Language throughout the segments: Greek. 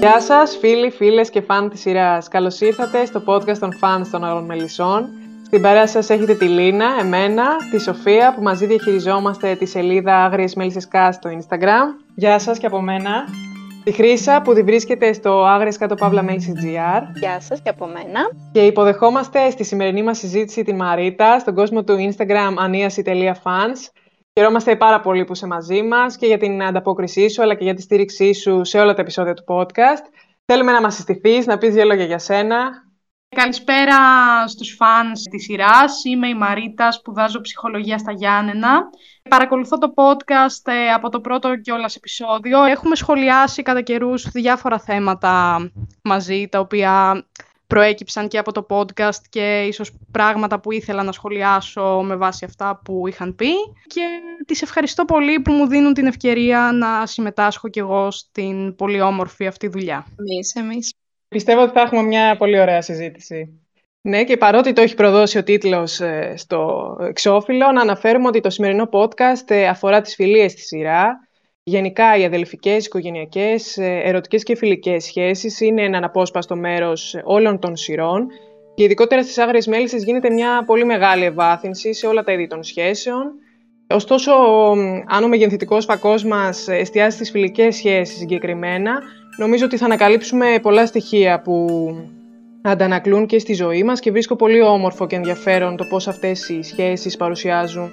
Γεια σας φίλοι, φίλες και φαν της σειράς. Καλώς ήρθατε στο podcast των fans των Αγρών Μελισσών. Στην παρέα σας έχετε τη Λίνα, εμένα, τη Σοφία που μαζί διαχειριζόμαστε τη σελίδα Άγριες Μέλισσες Cast στο Instagram. Γεια σας και από μένα. Τη Χρύσα που τη βρίσκεται στο agries_melisses.gr. Γεια σας και από μένα. Και υποδεχόμαστε στη σημερινή μας συζήτηση τη Μαρίτα στον κόσμο του Instagram aniasi.fans. Χαιρόμαστε πάρα πολύ που είσαι μαζί μας και για την ανταπόκρισή σου αλλά και για τη στήριξή σου σε όλα τα επεισόδια του podcast. Θέλουμε να μας συστηθείς, να πεις δύο λόγια για σένα. Καλησπέρα στους φανς της σειράς. Είμαι η Μαρίτα, σπουδάζω ψυχολογία στα Γιάννενα. Παρακολουθώ το podcast από το πρώτο κιόλας επεισόδιο. Έχουμε σχολιάσει κατά καιρούς διάφορα θέματα μαζί, τα οποία προέκυψαν και από το podcast και ίσως πράγματα που ήθελα να σχολιάσω με βάση αυτά που είχαν πει. Και τις ευχαριστώ πολύ που μου δίνουν την ευκαιρία να συμμετάσχω κι εγώ στην πολύ όμορφη αυτή δουλειά. Εμείς. Πιστεύω ότι θα έχουμε μια πολύ ωραία συζήτηση. Ναι, και παρότι το έχει προδώσει ο τίτλος στο εξώφυλλο, να αναφέρουμε ότι το σημερινό podcast αφορά τις φιλίες στη σειρά. Γενικά, οι αδελφικές, οικογενειακές, ερωτικές και φιλικές σχέσεις είναι ένα αναπόσπαστο μέρος όλων των σειρών και ειδικότερα στις Άγριες Μέλισσες γίνεται μια πολύ μεγάλη ευβάθυνση σε όλα τα είδη των σχέσεων. Ωστόσο, αν ο μεγενθητικός φακός μας εστιάσει στις φιλικές σχέσεις συγκεκριμένα, νομίζω ότι θα ανακαλύψουμε πολλά στοιχεία που αντανακλούν και στη ζωή μας και βρίσκω πολύ όμορφο και ενδιαφέρον το πώς αυτές οι σχέσεις παρουσιάζουν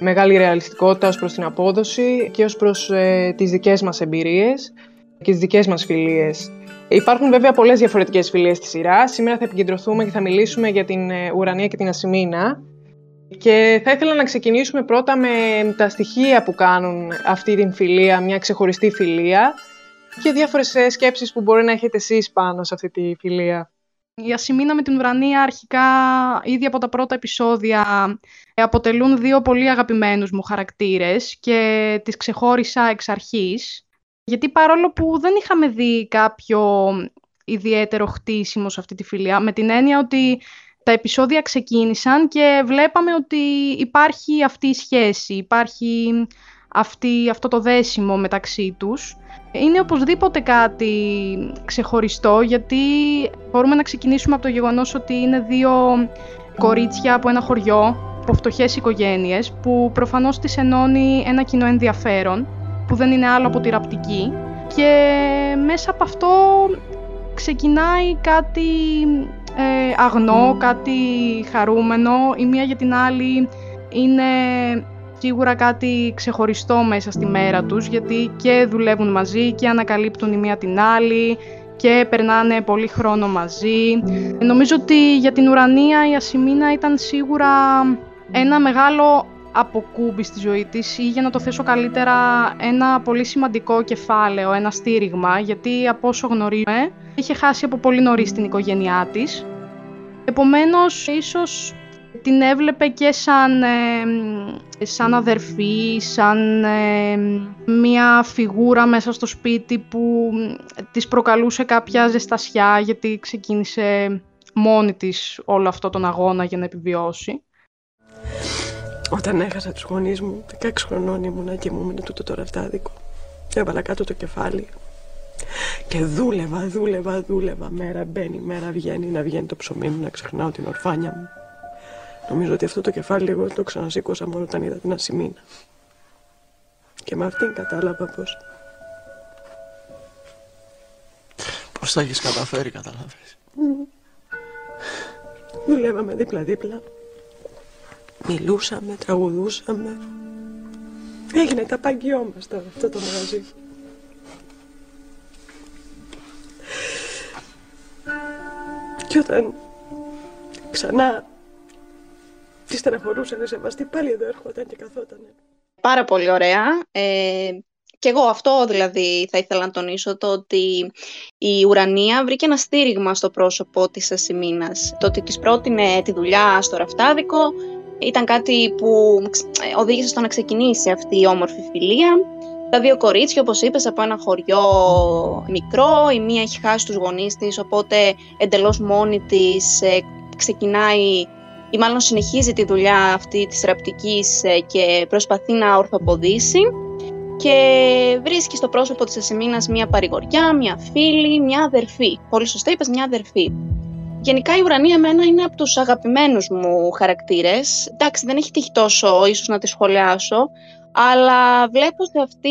μεγάλη ρεαλιστικότητα ως προς την απόδοση και ως προς τις δικές μας εμπειρίες και τις δικές μας φιλίες. Υπάρχουν βέβαια πολλές διαφορετικές φιλίες στη σειρά. Σήμερα θα επικεντρωθούμε και θα μιλήσουμε για την Ουρανία και την Ασημίνα. Και θα ήθελα να ξεκινήσουμε πρώτα με τα στοιχεία που κάνουν αυτή την φιλία, μια ξεχωριστή φιλία και διάφορες σκέψεις που μπορεί να έχετε εσείς πάνω σε αυτή τη φιλία. Η Ασημίνα με την Ουρανία αρχικά ήδη από τα πρώτα επεισόδια αποτελούν δύο πολύ αγαπημένους μου χαρακτήρες και τις ξεχώρισα εξ αρχής, γιατί παρόλο που δεν είχαμε δει κάποιο ιδιαίτερο χτίσιμο σε αυτή τη φιλία, με την έννοια ότι τα επεισόδια ξεκίνησαν και βλέπαμε ότι υπάρχει αυτή η σχέση, υπάρχει αυτό το δέσιμο μεταξύ τους. Είναι οπωσδήποτε κάτι ξεχωριστό, γιατί μπορούμε να ξεκινήσουμε από το γεγονός ότι είναι δύο κορίτσια από ένα χωριό, από φτωχές οικογένειες, που προφανώς τις ενώνει ένα κοινό ενδιαφέρον, που δεν είναι άλλο από τη ραπτική. Και μέσα από αυτό ξεκινάει κάτι αγνό, κάτι χαρούμενο. Η μία για την άλλη είναι σίγουρα κάτι ξεχωριστό μέσα στη μέρα τους, γιατί και δουλεύουν μαζί και ανακαλύπτουν η μία την άλλη και περνάνε πολύ χρόνο μαζί. Νομίζω ότι για την Ουρανία η Ασημίνα ήταν σίγουρα ένα μεγάλο αποκούμπι στη ζωή της, ή για να το θέσω καλύτερα ένα πολύ σημαντικό κεφάλαιο, ένα στήριγμα, γιατί από όσο γνωρίζουμε είχε χάσει από πολύ νωρίς την οικογένειά της. Επομένως ίσως την έβλεπε και σαν αδερφή, σαν μία φιγούρα μέσα στο σπίτι που της προκαλούσε κάποια ζεστασιά, γιατί ξεκίνησε μόνη της όλο αυτό τον αγώνα για να επιβιώσει. Όταν έχασα τους γονείς μου, 16 χρονών ήμουνα και μου έμεινε το ραβδάδικο. Έβαλα κάτω το κεφάλι και δούλευα. Μέρα μπαίνει, μέρα βγαίνει, να βγαίνει το ψωμί μου, να ξεχνάω την ορφάνια μου. Νομίζω ότι αυτό το κεφάλι εγώ το ξανασήκωσα μόνο όταν είδα την Ασημίνα. Και με αυτήν κατάλαβα πως... Πώς θα έχεις καταφέρει, καταλάβες. Δουλεύαμε δίπλα-δίπλα. Μιλούσαμε, τραγουδούσαμε. Έγινε τα παγκιό μας τώρα, αυτό το μαγαζί. Και όταν ξανά τη στεναχωρούσε να σεβαστεί, πάλι εδώ έρχονταν και καθότανε. Πάρα πολύ ωραία. Και εγώ αυτό δηλαδή θα ήθελα να τονίσω, το ότι η Ουρανία βρήκε ένα στήριγμα στο πρόσωπο της Ασημίνας. Το ότι της πρότεινε τη δουλειά στο ραφτάδικο ήταν κάτι που οδήγησε στο να ξεκινήσει αυτή η όμορφη φιλία. Τα δύο κορίτσια, όπως είπες, από ένα χωριό μικρό. Η μία έχει χάσει τους γονείς της, οπότε εντελώς μόνη της ξεκινάει ή μάλλον συνεχίζει τη δουλειά αυτή της ραπτικής και προσπαθεί να ορθοποδήσει. και βρίσκει στο πρόσωπο της Ασημίνας μια παρηγοριά, μια φίλη, μια αδερφή. Πολύ σωστά είπες, μια αδερφή. Γενικά η Ουρανία εμένα είναι από τους αγαπημένους μου χαρακτήρες. Εντάξει, δεν έχει τύχει τόσο ίσως να τη σχολιάσω, αλλά βλέπω σε αυτή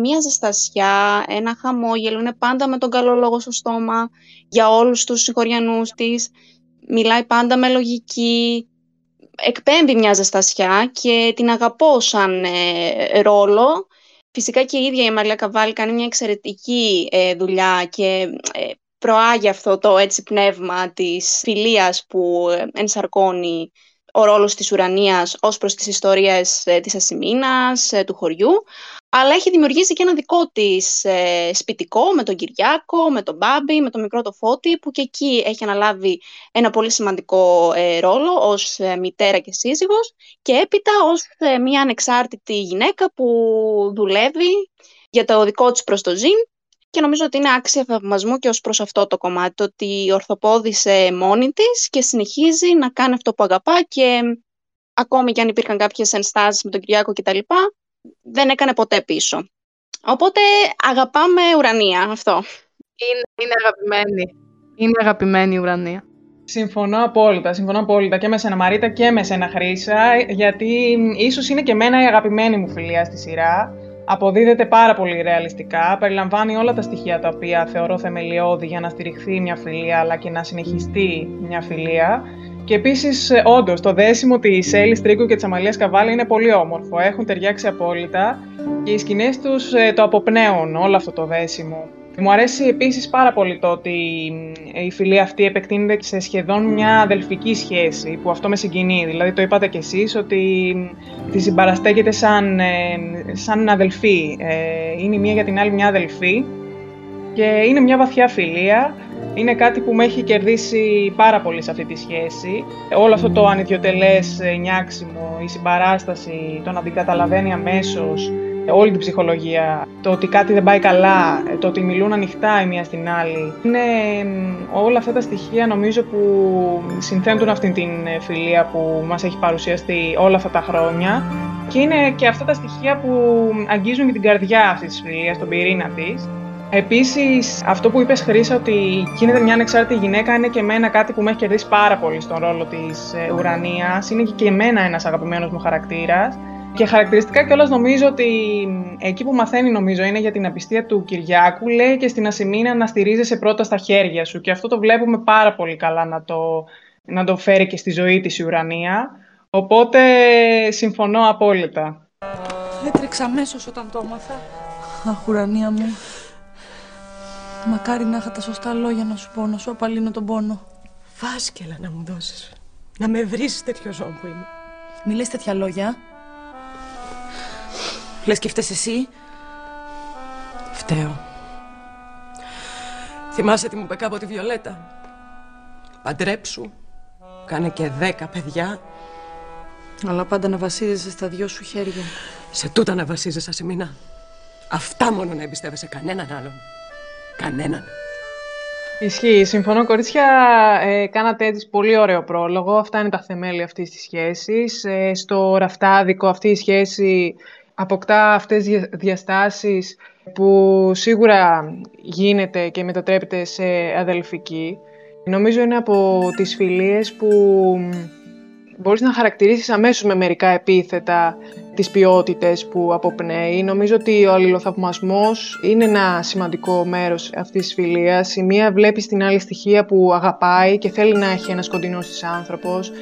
μια ζεστασιά, ένα χαμόγελο, είναι πάντα με τον καλό λόγο στο στόμα για όλους τους συγχωριανούς της, μιλάει πάντα με λογική, εκπέμπει μια ζεστασιά και την αγαπώ σαν ρόλο. Φυσικά και η ίδια η Μαρία Καβάλη κάνει μια εξαιρετική δουλειά και προάγει αυτό το έτσι πνεύμα της φιλίας που ενσαρκώνει ο ρόλος της Ουρανίας ως προς τις ιστορίες της Ασημίνας, του χωριού, αλλά έχει δημιουργήσει και ένα δικό της σπιτικό με τον Κυριάκο, με τον Μπάμπη, με τον μικρό το Φώτη, που και εκεί έχει αναλάβει ένα πολύ σημαντικό ρόλο ως μητέρα και σύζυγος και έπειτα ως μια ανεξάρτητη γυναίκα που δουλεύει για το δικό της προς το ζήν. Και νομίζω ότι είναι άξια θαυμασμού και ως προς αυτό το κομμάτι, το ότι ορθοπόδησε μόνη της και συνεχίζει να κάνει αυτό που αγαπά και ακόμη και αν υπήρχαν κάποιες ενστάσεις με τον Κυριάκο κτλ. Δεν έκανε ποτέ πίσω. Οπότε αγαπάμε Ουρανία αυτό. Είναι αγαπημένη. Είναι αγαπημένη η Ουρανία. Συμφωνώ απόλυτα και με σένα Μαρίτα και με σένα Χρύσα, γιατί ίσως είναι και εμένα η αγαπημένη μου φιλία στη σειρά. Αποδίδεται πάρα πολύ ρεαλιστικά, περιλαμβάνει όλα τα στοιχεία τα οποία θεωρώ θεμελιώδη για να στηριχθεί μια φιλία αλλά και να συνεχιστεί μια φιλία. Και επίσης, όντως, το δέσιμο της Έλλης Τρίκου και της Αμαλίας Καβάλη είναι πολύ όμορφο. Έχουν ταιριάξει απόλυτα και οι σκηνές τους το αποπνέουν όλο αυτό το δέσιμο. Μου αρέσει επίσης πάρα πολύ το ότι η φιλία αυτή επεκτείνεται σε σχεδόν μια αδελφική σχέση, που αυτό με συγκινεί. Δηλαδή το είπατε κι εσείς ότι τη συμπαραστέκεται σαν αδελφή. Είναι μία για την άλλη μια αδελφή και είναι μια βαθιά φιλία. Είναι κάτι που με έχει κερδίσει πάρα πολύ σε αυτή τη σχέση. Όλο αυτό το ανιδιοτελές νιάξιμο, η συμπαράσταση, το να την καταλαβαίνει αμέσως, όλη την ψυχολογία, το ότι κάτι δεν πάει καλά, το ότι μιλούν ανοιχτά η μία στην άλλη. Είναι όλα αυτά τα στοιχεία νομίζω που συνθέτουν αυτήν την φιλία που μας έχει παρουσιαστεί όλα αυτά τα χρόνια και είναι και αυτά τα στοιχεία που αγγίζουν και την καρδιά αυτής της φιλίας, τον πυρήνα της. Επίσης, αυτό που είπες Χρύσα, ότι γίνεται μια ανεξάρτητη γυναίκα, είναι και εμένα κάτι που με έχει κερδίσει πάρα πολύ στον ρόλο της Ουρανίας. Είναι και εμένα ένας αγαπημένος μου χαρακτήρας. Και χαρακτηριστικά κιόλας νομίζω ότι εκεί που μαθαίνει είναι για την απιστία του Κυριάκου, λέει και στην Ασημίνα να στηρίζεσαι πρώτα στα χέρια σου και αυτό το βλέπουμε πάρα πολύ καλά να το φέρει και στη ζωή της η Ουρανία, οπότε συμφωνώ απόλυτα. Έτρεξα αμέσως όταν το έμαθα. Αχ, Ουρανία μου, μακάρι να είχα τα σωστά λόγια να σου πω, να σου απαλύνω τον πόνο. Φάσκελα να μου δώσεις, να με βρεις τέτοιο ζώο που είμαι. Μη λες τέτοια λόγια. Λες και φταίς εσύ. Φταίω. Θυμάσαι τι μου είπε κάποτε η Βιολέτα. Παντρέψου. Κάνε και 10 παιδιά. Αλλά πάντα να βασίζεσαι στα δυο σου χέρια. Σε τούτα να βασίζεσαι, Ασημίνα. Αυτά μόνο να εμπιστεύεσαι, κανέναν άλλον. Κανέναν. Ισχύει. Συμφωνώ, κορίτσια. Κάνατε έτσι πολύ ωραίο πρόλογο. Αυτά είναι τα θεμέλια αυτής της σχέσης. Στο ραφτάδικο αυτή η σχέση αποκτά αυτές τις διαστάσεις που σίγουρα γίνεται και μετατρέπεται σε αδελφική. Νομίζω είναι από τις φιλίες που μπορείς να χαρακτηρίσεις αμέσως με μερικά επίθετα τις ποιότητες που αποπνέει. Νομίζω ότι ο αλληλοθαυμασμός είναι ένα σημαντικό μέρος αυτής της φιλίας. Η μία βλέπει στην άλλη στοιχεία που αγαπάει και θέλει να έχει ένας κοντινός της άνθρωπος.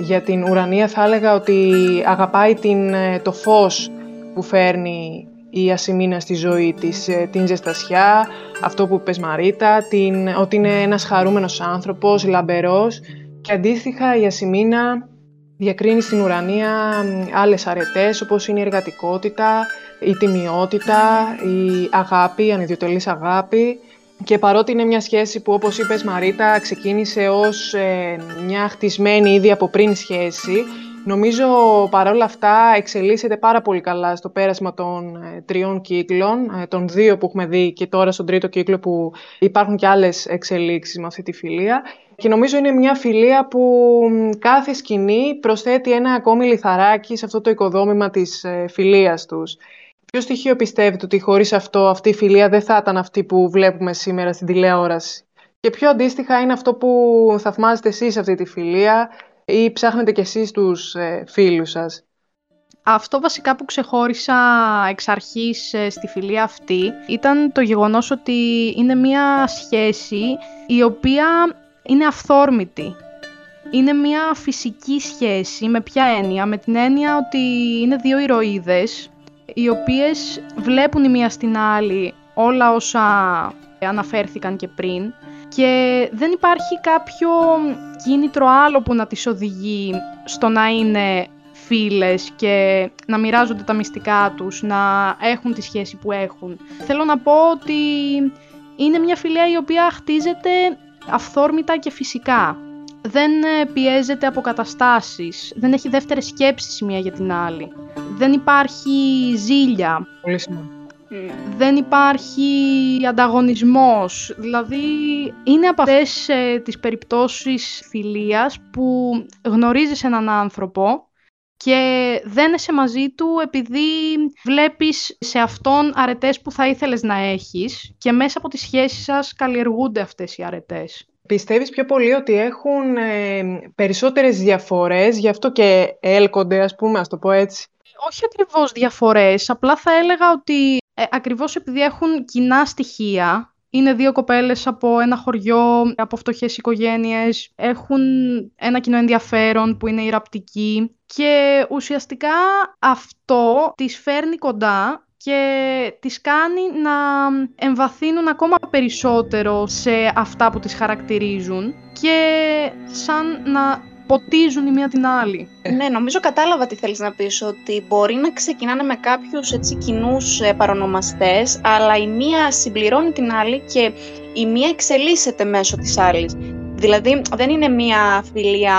Για την Ουρανία θα έλεγα ότι αγαπάει το φως που φέρνει η Ασημίνα στη ζωή της, την ζεστασιά, αυτό που πες Μαρίτα, ότι είναι ένας χαρούμενος άνθρωπος, λαμπερός και αντίστοιχα η Ασημίνα διακρίνει στην Ουρανία άλλες αρετές όπως είναι η εργατικότητα, η τιμιότητα, η αγάπη, η ανιδιοτελής αγάπη. Και παρότι είναι μια σχέση που, όπως είπες Μαρίτα, ξεκίνησε ως μια χτισμένη ήδη από πριν σχέση, νομίζω παρόλα αυτά εξελίσσεται πάρα πολύ καλά στο πέρασμα των 3 κύκλων, των 2 που έχουμε δει και τώρα στον 3ο κύκλο που υπάρχουν και άλλες εξελίξεις με αυτή τη φιλία. Και νομίζω είναι μια φιλία που κάθε σκηνή προσθέτει ένα ακόμη λιθαράκι σε αυτό το οικοδόμημα της φιλίας τους. Ποιο στοιχείο πιστεύετε ότι χωρίς αυτό αυτή η φιλία δεν θα ήταν αυτή που βλέπουμε σήμερα στην τηλεόραση? Και ποιο αντίστοιχα είναι αυτό που θαυμάζετε εσείς αυτή τη φιλία ή ψάχνετε κι εσείς τους φίλους σας? Αυτό βασικά που ξεχώρισα εξ αρχής στη φιλία αυτή ήταν το γεγονός ότι είναι μια σχέση η οποία είναι αυθόρμητη. Είναι μια φυσική σχέση. Με ποια έννοια? Με την έννοια ότι είναι δύο ηρωίδες οι οποίες βλέπουν η μία στην άλλη όλα όσα αναφέρθηκαν και πριν και δεν υπάρχει κάποιο κίνητρο άλλο που να τις οδηγεί στο να είναι φίλες και να μοιράζονται τα μυστικά τους, να έχουν τη σχέση που έχουν. Θέλω να πω ότι είναι μια φιλία η οποία χτίζεται αυθόρμητα και φυσικά. Δεν πιέζεται από καταστάσεις, δεν έχει δεύτερες σκέψεις η μία για την άλλη. Δεν υπάρχει ζήλια. Πολύ σημαντικό. Δεν υπάρχει ανταγωνισμός. Δηλαδή είναι από αυτές τις περιπτώσεις φιλίας που γνωρίζεις έναν άνθρωπο και δένεσαι μαζί του επειδή βλέπεις σε αυτόν αρετές που θα ήθελες να έχεις και μέσα από τη σχέση σας καλλιεργούνται αυτές οι αρετές. Πιστεύεις πιο πολύ ότι έχουν περισσότερες διαφορές, γι' αυτό και έλκονται, ας το πω έτσι? Όχι ακριβώς διαφορές, απλά θα έλεγα ότι ακριβώς επειδή έχουν κοινά στοιχεία, είναι δύο κοπέλες από ένα χωριό, από φτωχές οικογένειες, έχουν ένα κοινό ενδιαφέρον που είναι η ραπτική και ουσιαστικά αυτό τις φέρνει κοντά και τις κάνει να εμβαθύνουν ακόμα περισσότερο σε αυτά που τις χαρακτηρίζουν και σαν να ποτίζουν η μία την άλλη. Ναι, νομίζω κατάλαβα τι θέλεις να πεις, ότι μπορεί να ξεκινάνε με κάποιους έτσι κοινούς παρονομαστές, αλλά η μία συμπληρώνει την άλλη και η μία εξελίσσεται μέσω της άλλης. Δηλαδή δεν είναι μία φιλία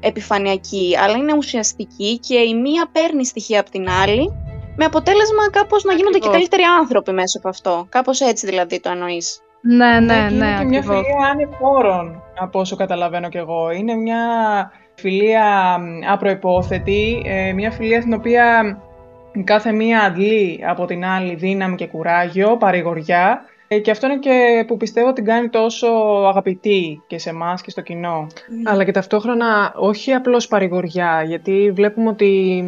επιφανειακή, αλλά είναι ουσιαστική και η μία παίρνει στοιχεία από την άλλη, με αποτέλεσμα κάπως να γίνονται και καλύτεροι άνθρωποι μέσα από αυτό. Κάπως έτσι δηλαδή το εννοείς? Ναι, είναι και μια φιλία ανεπόρων, από όσο καταλαβαίνω κι εγώ. Είναι μια φιλία απροϋπόθετη, μια φιλία στην οποία κάθε μία αντλεί από την άλλη δύναμη και κουράγιο, παρηγοριά. Και αυτό είναι και που πιστεύω την κάνει τόσο αγαπητή και σε εμάς και στο κοινό. Αλλά και ταυτόχρονα όχι απλώς παρηγοριά, γιατί βλέπουμε ότι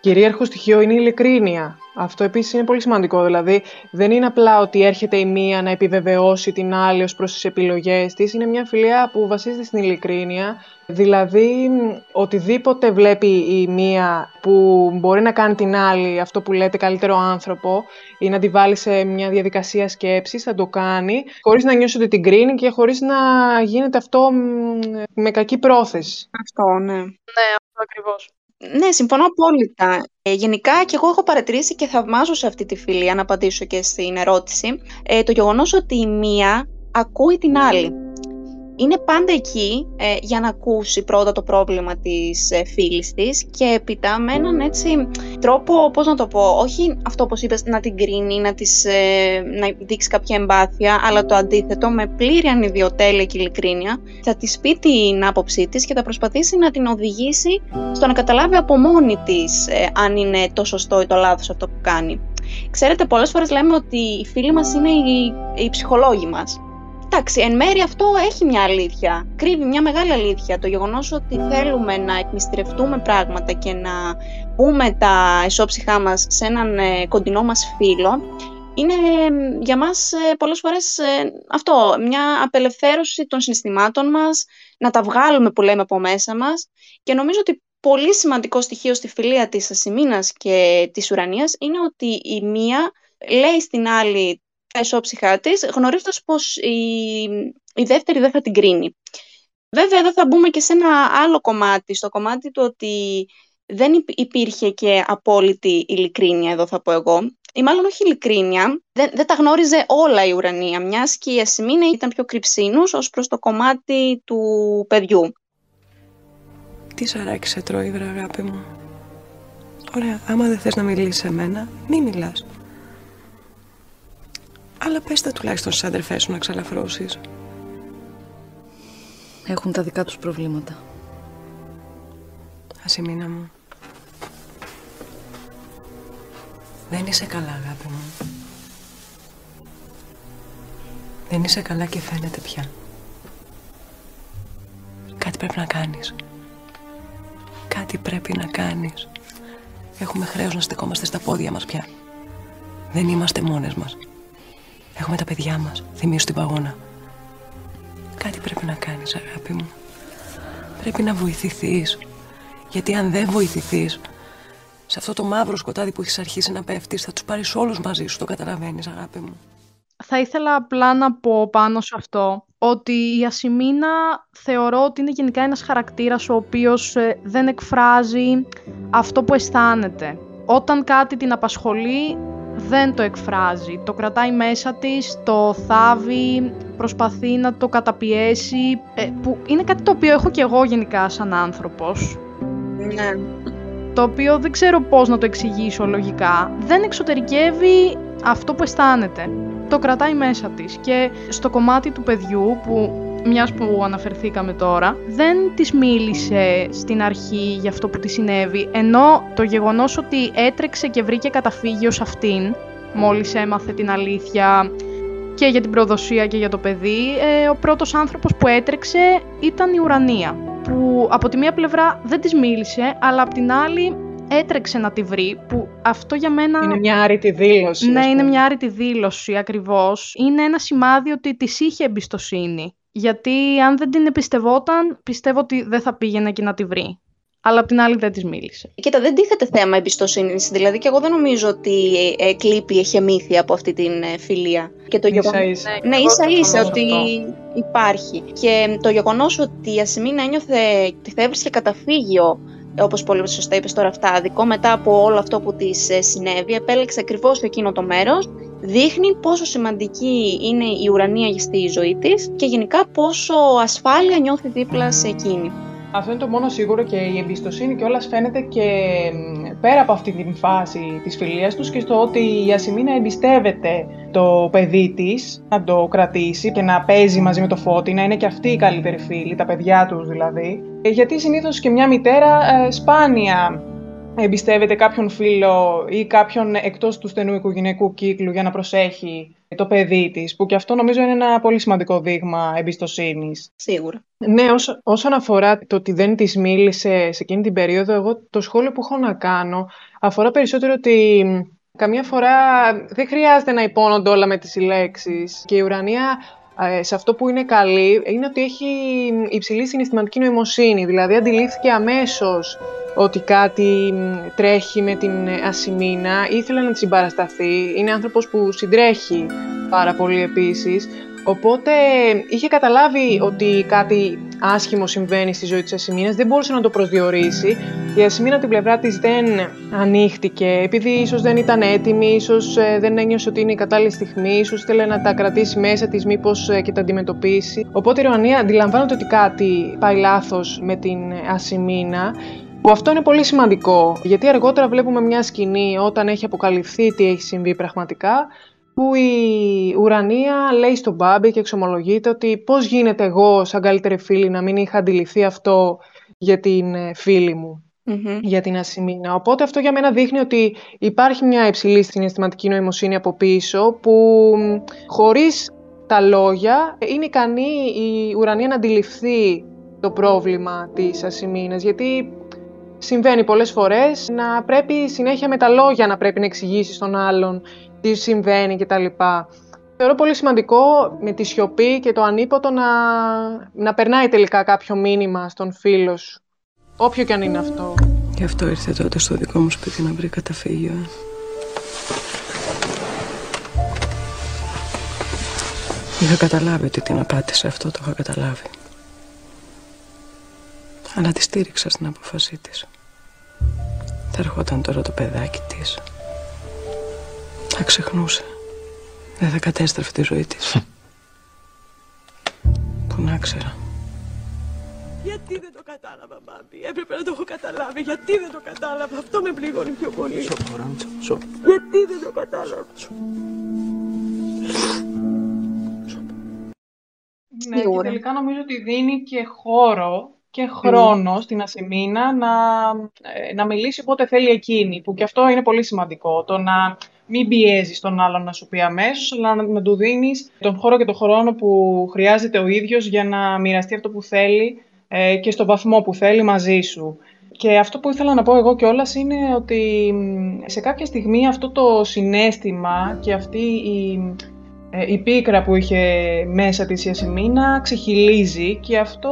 κυρίαρχο στοιχείο είναι η ειλικρίνεια. Αυτό επίσης είναι πολύ σημαντικό. Δηλαδή, δεν είναι απλά ότι έρχεται η μία να επιβεβαιώσει την άλλη ως προς τις επιλογές της. Είναι μια φιλία που βασίζεται στην ειλικρίνεια. Δηλαδή, οτιδήποτε βλέπει η μία που μπορεί να κάνει την άλλη, αυτό που λέτε καλύτερο άνθρωπο, ή να τη βάλει σε μια διαδικασία σκέψης, θα το κάνει, χωρίς να νιώσει ότι την κρίνει και χωρίς να γίνεται αυτό με κακή πρόθεση. Αυτό, ναι. Ναι, αυτό ακριβώς. Ναι, συμφωνώ απόλυτα. Γενικά και εγώ έχω παρατηρήσει και θαυμάζω σε αυτή τη φιλία, να απαντήσω και στην ερώτηση, το γεγονός ότι η μία ακούει την άλλη. Είναι πάντα εκεί για να ακούσει πρώτα το πρόβλημα της φίλης της και έπειτα με έναν έτσι τρόπο, πώς να το πω, όχι αυτό όπως είπες, να την κρίνει, να δείξει κάποια εμπάθεια, αλλά το αντίθετο, με πλήρη ανιδιοτέλεια και ειλικρίνεια, θα της πει την άποψή της και θα προσπαθήσει να την οδηγήσει στο να καταλάβει από μόνη της αν είναι το σωστό ή το λάθος αυτό που κάνει. Ξέρετε, πολλές φορές λέμε ότι οι φίλοι μας είναι οι ψυχολόγοι μας. Εντάξει, εν μέρει αυτό έχει μια αλήθεια, κρύβει μια μεγάλη αλήθεια. Το γεγονός ότι θέλουμε να εκμυστηρευτούμε πράγματα και να πούμε τα ισόψυχά μας σε έναν κοντινό μας φίλο, είναι για μας πολλές φορές αυτό, μια απελευθέρωση των συναισθημάτων μας, να τα βγάλουμε που λέμε από μέσα μας. Και νομίζω ότι πολύ σημαντικό στοιχείο στη φιλία της Ασημίνας και της Ουρανίας είναι ότι η μία λέει στην άλλη τα ισόψυχά της, γνωρίζοντας πως η δεύτερη δεν θα την κρίνει. Βέβαια, εδώ θα μπούμε και σε ένα άλλο κομμάτι, στο κομμάτι του ότι δεν υπήρχε και απόλυτη ειλικρίνεια, εδώ θα πω εγώ, ή μάλλον όχι ειλικρίνεια, δεν τα γνώριζε όλα η Ουρανία, μιας και η Ασημίνα ήταν πιο κρυψίνους ως προς το κομμάτι του παιδιού. Τι σαράκι σε τρώει, βρε αγάπη μου. Ωραία, άμα δεν θες να μιλήσεις σε μένα, μη μιλάς. Αλλά πες τα τουλάχιστον στις αδερφές σου να ξαλαφρώσεις. Έχουν τα δικά τους προβλήματα. Ασημίνα μου, Δεν είσαι καλά, αγάπη μου. Δεν είσαι καλά και φαίνεται πια. Κάτι πρέπει να κάνεις. Κάτι πρέπει να κάνεις. Έχουμε χρέος να στεκόμαστε στα πόδια μας πια. Δεν είμαστε μόνες μας. Έχουμε τα παιδιά μας. Θυμίσου την παγώνα. Κάτι πρέπει να κάνεις, αγάπη μου. Πρέπει να βοηθηθείς. Γιατί αν δεν βοηθηθείς, σε αυτό το μαύρο σκοτάδι που έχεις αρχίσει να πέφτεις, θα τους πάρεις όλους μαζί σου. Το καταλαβαίνεις, αγάπη μου. Θα ήθελα απλά να πω πάνω σε αυτό ότι η Ασημίνα θεωρώ ότι είναι γενικά ένας χαρακτήρας ο οποίος δεν εκφράζει αυτό που αισθάνεται. Όταν κάτι την απασχολεί, δεν το εκφράζει. Το κρατάει μέσα της, το θάβει, προσπαθεί να το καταπιέσει, που είναι κάτι το οποίο έχω και εγώ γενικά σαν άνθρωπος. Ναι. Το οποίο δεν ξέρω πώς να το εξηγήσω λογικά. Δεν εξωτερικεύει αυτό που αισθάνεται. Το κρατάει μέσα της και στο κομμάτι του παιδιού που, μιας που αναφερθήκαμε τώρα, δεν της μίλησε στην αρχή για αυτό που της συνέβη, ενώ το γεγονός ότι έτρεξε και βρήκε καταφύγιο σε αυτήν μόλις έμαθε την αλήθεια και για την προδοσία και για το παιδί, ο πρώτος άνθρωπος που έτρεξε ήταν η Ουρανία, που από τη μία πλευρά δεν της μίλησε, αλλά από την άλλη έτρεξε να τη βρει, που αυτό για μένα... Είναι μια άρρητη δήλωση. Ναι, είναι μια άρρητη δήλωση ακριβώς. Είναι ένα σημάδι ότι της είχε εμπιστοσύνη. Γιατί αν δεν την εμπιστευόταν, πιστεύω ότι δεν θα πήγαινε και να τη βρει. Αλλά απ' την άλλη δεν της μίλησε. Κοίτα, δεν τίθεται θέμα εμπιστοσύνης. Δηλαδή και εγώ δεν νομίζω ότι κλείπει, εχεμήθη από αυτή την φιλία. Και το γεγονός... Ναι, ίσα-ίσα ότι υπάρχει. Και το γεγονός ότι η Ασημίνα ένιωθε ότι θα έβρισκε καταφύγιο, όπως πολύ σωστά είπες τώρα αυτάδικο, μετά από όλο αυτό που της συνέβη, επέλεξε ακριβώς εκείνο το μέρος, δείχνει πόσο σημαντική είναι η Ουρανία στη ζωή της και γενικά πόσο ασφάλεια νιώθει δίπλα σε εκείνη. Αυτό είναι το μόνο σίγουρο, και η εμπιστοσύνη κιόλας φαίνεται και πέρα από αυτή την φάση της φιλίας τους και στο ότι η Ασημίνα εμπιστεύεται το παιδί της να το κρατήσει και να παίζει μαζί με το Φώτη, να είναι και αυτή η καλύτερη φίλη, τα παιδιά τους δηλαδή. Γιατί συνήθως και μια μητέρα σπάνια εμπιστεύεται κάποιον φίλο ή κάποιον εκτός του στενού οικογενειακού κύκλου για να προσέχει το παιδί της, που και αυτό νομίζω είναι ένα πολύ σημαντικό δείγμα εμπιστοσύνης. Σίγουρα. Ναι, όσον αφορά το ότι δεν της μίλησε σε εκείνη την περίοδο, εγώ το σχόλιο που έχω να κάνω αφορά περισσότερο ότι καμία φορά δεν χρειάζεται να υπώνονται όλα με τις λέξεις. Και η Ουρανία σε αυτό που είναι καλή είναι ότι έχει υψηλή συναισθηματική νοημοσύνη, δηλαδή αντιλήφθηκε αμέσως ότι κάτι τρέχει με την Ασημίνα, ήθελε να τη συμπαρασταθεί, είναι άνθρωπος που συντρέχει πάρα πολύ επίσης, οπότε είχε καταλάβει ότι κάτι άσχημο συμβαίνει στη ζωή της Ασημίνας, δεν μπορούσε να το προσδιορίσει. Η Ασημίνα την πλευρά της δεν ανοίχτηκε, επειδή ίσως δεν ήταν έτοιμη, ίσως δεν ένιωσε ότι είναι η κατάλληλη στιγμή, ίσως θέλει να τα κρατήσει μέσα της μήπως και τα αντιμετωπίσει. Οπότε η Ουρανία αντιλαμβάνεται ότι κάτι πάει λάθος με την Ασημίνα, που αυτό είναι πολύ σημαντικό, γιατί αργότερα βλέπουμε μια σκηνή όταν έχει αποκαλυφθεί τι έχει συμβεί πραγματικά, που η Ουρανία λέει στον Μπάμπη και εξομολογείται ότι πώς γίνεται εγώ σαν καλύτερη φίλη να μην είχα αντιληφθεί αυτό για την φίλη μου, για την Ασημίνα. Οπότε αυτό για μένα δείχνει ότι υπάρχει μια υψηλή συναισθηματική νοημοσύνη από πίσω, που χωρίς τα λόγια είναι ικανή η Ουρανία να αντιληφθεί το πρόβλημα της Ασημίνας, γιατί... Συμβαίνει πολλές φορές να πρέπει συνέχεια με τα λόγια να πρέπει να εξηγήσει στον άλλον τι συμβαίνει κτλ. Θεωρώ πολύ σημαντικό με τη σιωπή και το ανίποτο να περνάει τελικά κάποιο μήνυμα στον φίλο σου, όποιο και αν είναι αυτό. Γι' αυτό ήρθε τότε στο δικό μου σπίτι να βρει καταφύγιο. Είχα καταλάβει ότι την απάτησε, αυτό το είχα καταλάβει. Αλλά τη στήριξα στην απόφασή της. Θα ερχόταν τώρα το παιδάκι της. Θα ξεχνούσε. Δεν θα κατέστρεφε τη ζωή της. Που να ξέρα. Γιατί δεν το κατάλαβα, Μπάμπη. Έπρεπε να το έχω καταλάβει. Γιατί δεν το κατάλαβα. Αυτό με πληγώνει πιο πολύ. Γιατί δεν το κατάλαβα. Ναι, και τελικά νομίζω ότι δίνει και χώρο και χρόνο στην Ασημίνα να μιλήσει όποτε θέλει εκείνη, που και αυτό είναι πολύ σημαντικό, το να μην πιέζεις τον άλλον να σου πει αμέσως, αλλά να του δίνεις τον χώρο και τον χρόνο που χρειάζεται ο ίδιος για να μοιραστεί αυτό που θέλει και στον βαθμό που θέλει μαζί σου. Και αυτό που ήθελα να πω εγώ κιόλας είναι ότι σε κάποια στιγμή αυτό το συναίσθημα και αυτή η πίκρα που είχε μέσα της η Ασημίνα ξεχυλίζει, και αυτό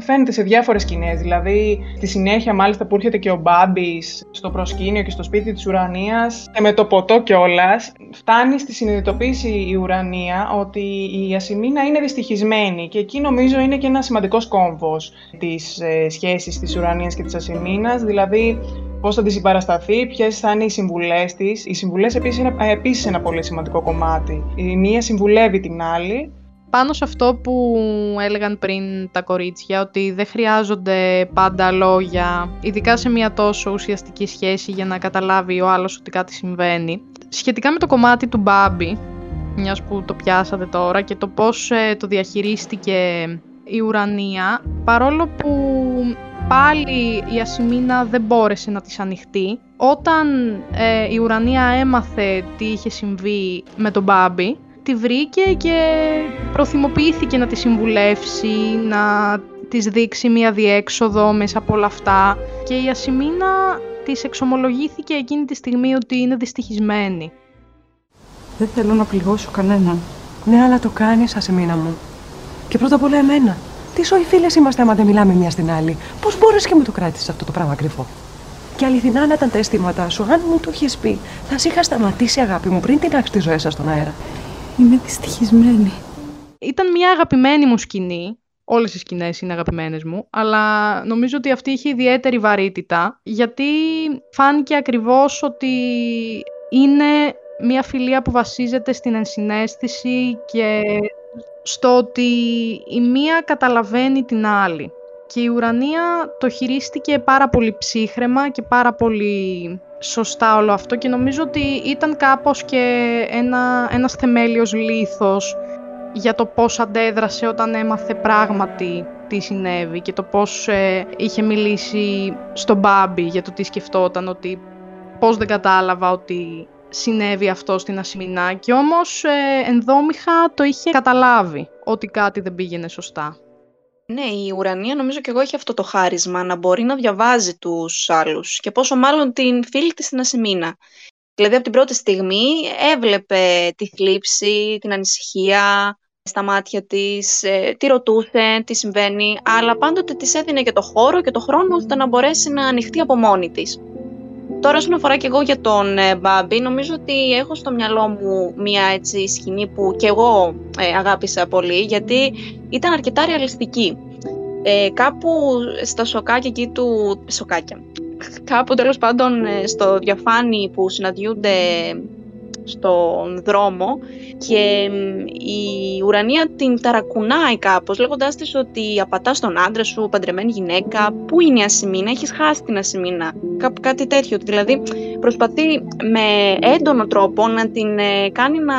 φαίνεται σε διάφορες σκηνές. Δηλαδή, στη συνέχεια μάλιστα που έρχεται και ο Μπάμπης στο προσκήνιο και στο σπίτι της Ουρανίας, με το ποτό κιόλας, φτάνει στη συνειδητοποίηση η Ουρανία ότι η Ασημίνα είναι δυστυχισμένη, και εκεί νομίζω είναι και ένα σημαντικός κόμβος της σχέσης της Ουρανίας και της Ασημίνας, δηλαδή πώς θα τη συμπαρασταθεί, ποιες θα είναι οι συμβουλές της. Οι συμβουλές επίσης είναι ένα πολύ σημαντικό κομμάτι. Η μία συμβουλεύει την άλλη. Πάνω σε αυτό που έλεγαν πριν τα κορίτσια, ότι δεν χρειάζονται πάντα λόγια, ειδικά σε μια τόσο ουσιαστική σχέση, για να καταλάβει ο άλλος ότι κάτι συμβαίνει. Σχετικά με το κομμάτι του Μπάμπη, μιας που το πιάσατε τώρα, και το πώς το διαχειρίστηκε η Ουρανία, παρόλο που πάλι η Ασημίνα δεν μπόρεσε να της ανοιχτεί. Όταν η Ουρανία έμαθε τι είχε συμβεί με τον Μπάμπη, τη βρήκε και προθυμοποιήθηκε να τη συμβουλεύσει, να της δείξει μία διέξοδο μέσα από όλα αυτά. Και η Ασημίνα της εξομολογήθηκε εκείνη τη στιγμή ότι είναι δυστυχισμένη. Δεν θέλω να πληγώσω κανέναν. Ναι, αλλά το κάνεις, Ασημίνα μου. Και πρώτα απ' όλα εμένα. Τι σοϊ φίλες είμαστε άμα δεν μιλάμε μία στην άλλη. Πώς μπορείς και μου το κράτησες αυτό το πράγμα κρυφό. Και αληθινά να ήταν τα αισθήματά σου, αν μου το είχες πει, θα σε είχα σταματήσει, αγάπη μου, πριν τεινάξει τη ζωή σας στον αέρα. Είμαι δυστυχισμένη. Ήταν μια αγαπημένη μου σκηνή. Όλες οι σκηνές είναι αγαπημένες μου. Αλλά νομίζω ότι αυτή είχε ιδιαίτερη βαρύτητα, γιατί φάνηκε ακριβώς ότι είναι μια φιλία που βασίζεται στην ενσυναίσθηση και στο ότι η μία καταλαβαίνει την άλλη. Και η Ουρανία το χειρίστηκε πάρα πολύ ψύχρεμα και πάρα πολύ σωστά όλο αυτό, και νομίζω ότι ήταν κάπως και ένας θεμέλιος λίθος για το πώς αντέδρασε όταν έμαθε πράγματι τι συνέβη, και το πώς είχε μιλήσει στον Μπάμπη για το τι σκεφτόταν, ότι πώς δεν κατάλαβα ότι συνέβη αυτό στην Ασημινά, και όμως ενδόμηχα το είχε καταλάβει ότι κάτι δεν πήγαινε σωστά. Ναι, η Ουρανία νομίζω και εγώ έχει αυτό το χάρισμα να μπορεί να διαβάζει τους άλλους, και πόσο μάλλον την φίλη της στην Ασημίνα. Δηλαδή από την πρώτη στιγμή έβλεπε τη θλίψη, την ανησυχία στα μάτια της, τι ρωτούσε, τι συμβαίνει, αλλά πάντοτε της έδινε και το χώρο και το χρόνο ώστε να μπορέσει να ανοιχτεί από μόνη της. Τώρα, όσον αφορά και εγώ για τον Μπάμπη, νομίζω ότι έχω στο μυαλό μου μια έτσι σκηνή που και εγώ αγάπησα πολύ, γιατί ήταν αρκετά ρεαλιστική. Κάπου στα σοκάκια εκεί του... Σοκάκια. Κάπου τέλος πάντων στο διαφάνι που συναντιούνται στον δρόμο, και η Ουρανία την ταρακουνάει κάπως λέγοντάς της ότι απατάς τον άντρα σου, παντρεμένη γυναίκα, πού είναι η Ασημίνα, έχεις χάσει την Ασημίνα, κάτι τέτοιο. Δηλαδή προσπαθεί με έντονο τρόπο να την κάνει να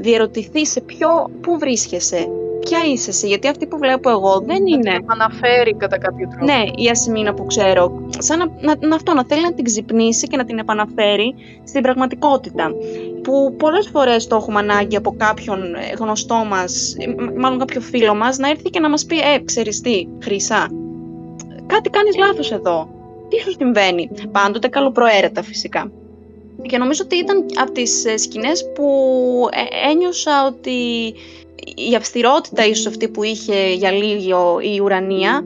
διερωτηθεί σε ποιο, πού βρίσκεσαι, ποια είσαι εσύ, γιατί αυτή που βλέπω εγώ δεν είναι. Να την επαναφέρει κατά κάποιο τρόπο. Ναι, η Ασημίνα που ξέρω. Σαν να θέλει να την ξυπνήσει και να την επαναφέρει στην πραγματικότητα. Που πολλές φορές το έχουμε ανάγκη από κάποιον γνωστό μας, μάλλον κάποιο φίλο μας, να έρθει και να μας πει ξέρεις τι, Χρύσα, κάτι κάνεις λάθος εδώ. Τι σου συμβαίνει? Πάντοτε καλοπροαίρετα φυσικά. Και νομίζω ότι ήταν από τις σκηνές που ένιωσα ότι η αυστηρότητα ίσως αυτή που είχε για λίγο η Ουρανία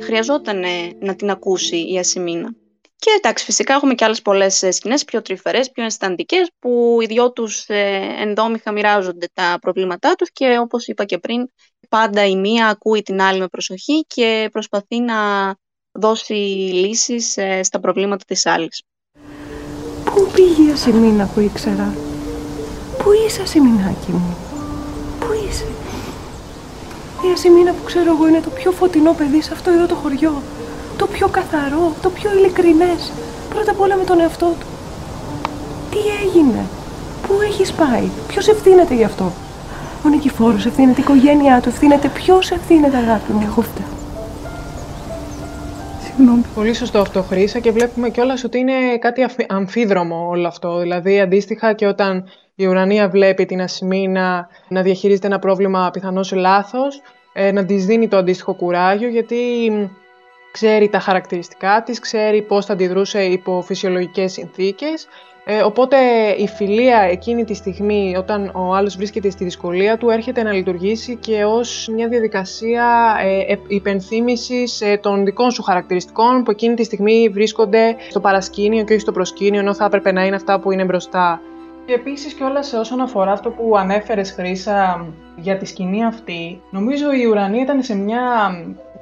χρειαζότανε να την ακούσει η Ασημίνα. Και εντάξει, φυσικά έχουμε και άλλες πολλές σκηνές, πιο τρυφερές, πιο ενσταντικές, που οι δυο τους ενδόμηχα μοιράζονται τα προβλήματά τους, και όπως είπα και πριν, πάντα η μία ακούει την άλλη με προσοχή και προσπαθεί να δώσει λύσεις στα προβλήματα της άλλης. Πού πήγε η Ασημίνα που ήξερα? Πού είσαι, Ασημινάκι μου? Η Ασημίνα που ξέρω εγώ είναι το πιο φωτεινό παιδί σε αυτό εδώ το χωριό. Το πιο καθαρό, το πιο ειλικρινές. Πρώτα απ' όλα με τον εαυτό του. Τι έγινε? Πού έχεις πάει? Ποιος ευθύνεται γι' αυτό? Ο Νικηφόρος ευθύνεται, η οικογένειά του ευθύνεται. Ποιος ευθύνεται, αγάπη μου? Εγώ φταίω. Συγγνώμη. Πολύ σωστό αυτό, Χρύσα, και βλέπουμε κιόλας ότι είναι κάτι αμφίδρομο όλο αυτό. Δηλαδή, αντίστοιχα και όταν η Ουρανία βλέπει την Ασημίνα να διαχειρίζεται ένα πρόβλημα πιθανώς λάθος, να της δίνει το αντίστοιχο κουράγιο, γιατί ξέρει τα χαρακτηριστικά της, ξέρει πώς θα αντιδρούσε υπό φυσιολογικές συνθήκες. Οπότε η φιλία εκείνη τη στιγμή, όταν ο άλλος βρίσκεται στη δυσκολία του, έρχεται να λειτουργήσει και ως μια διαδικασία υπενθύμησης των δικών σου χαρακτηριστικών που εκείνη τη στιγμή βρίσκονται στο παρασκήνιο και όχι στο προσκήνιο, ενώ θα έπρεπε να είναι αυτά που είναι μπροστά. Και επίσης κιόλας όσον αφορά αυτό που ανέφερες, Χρύσα, για τη σκηνή αυτή, νομίζω η Ουρανία ήταν σε μια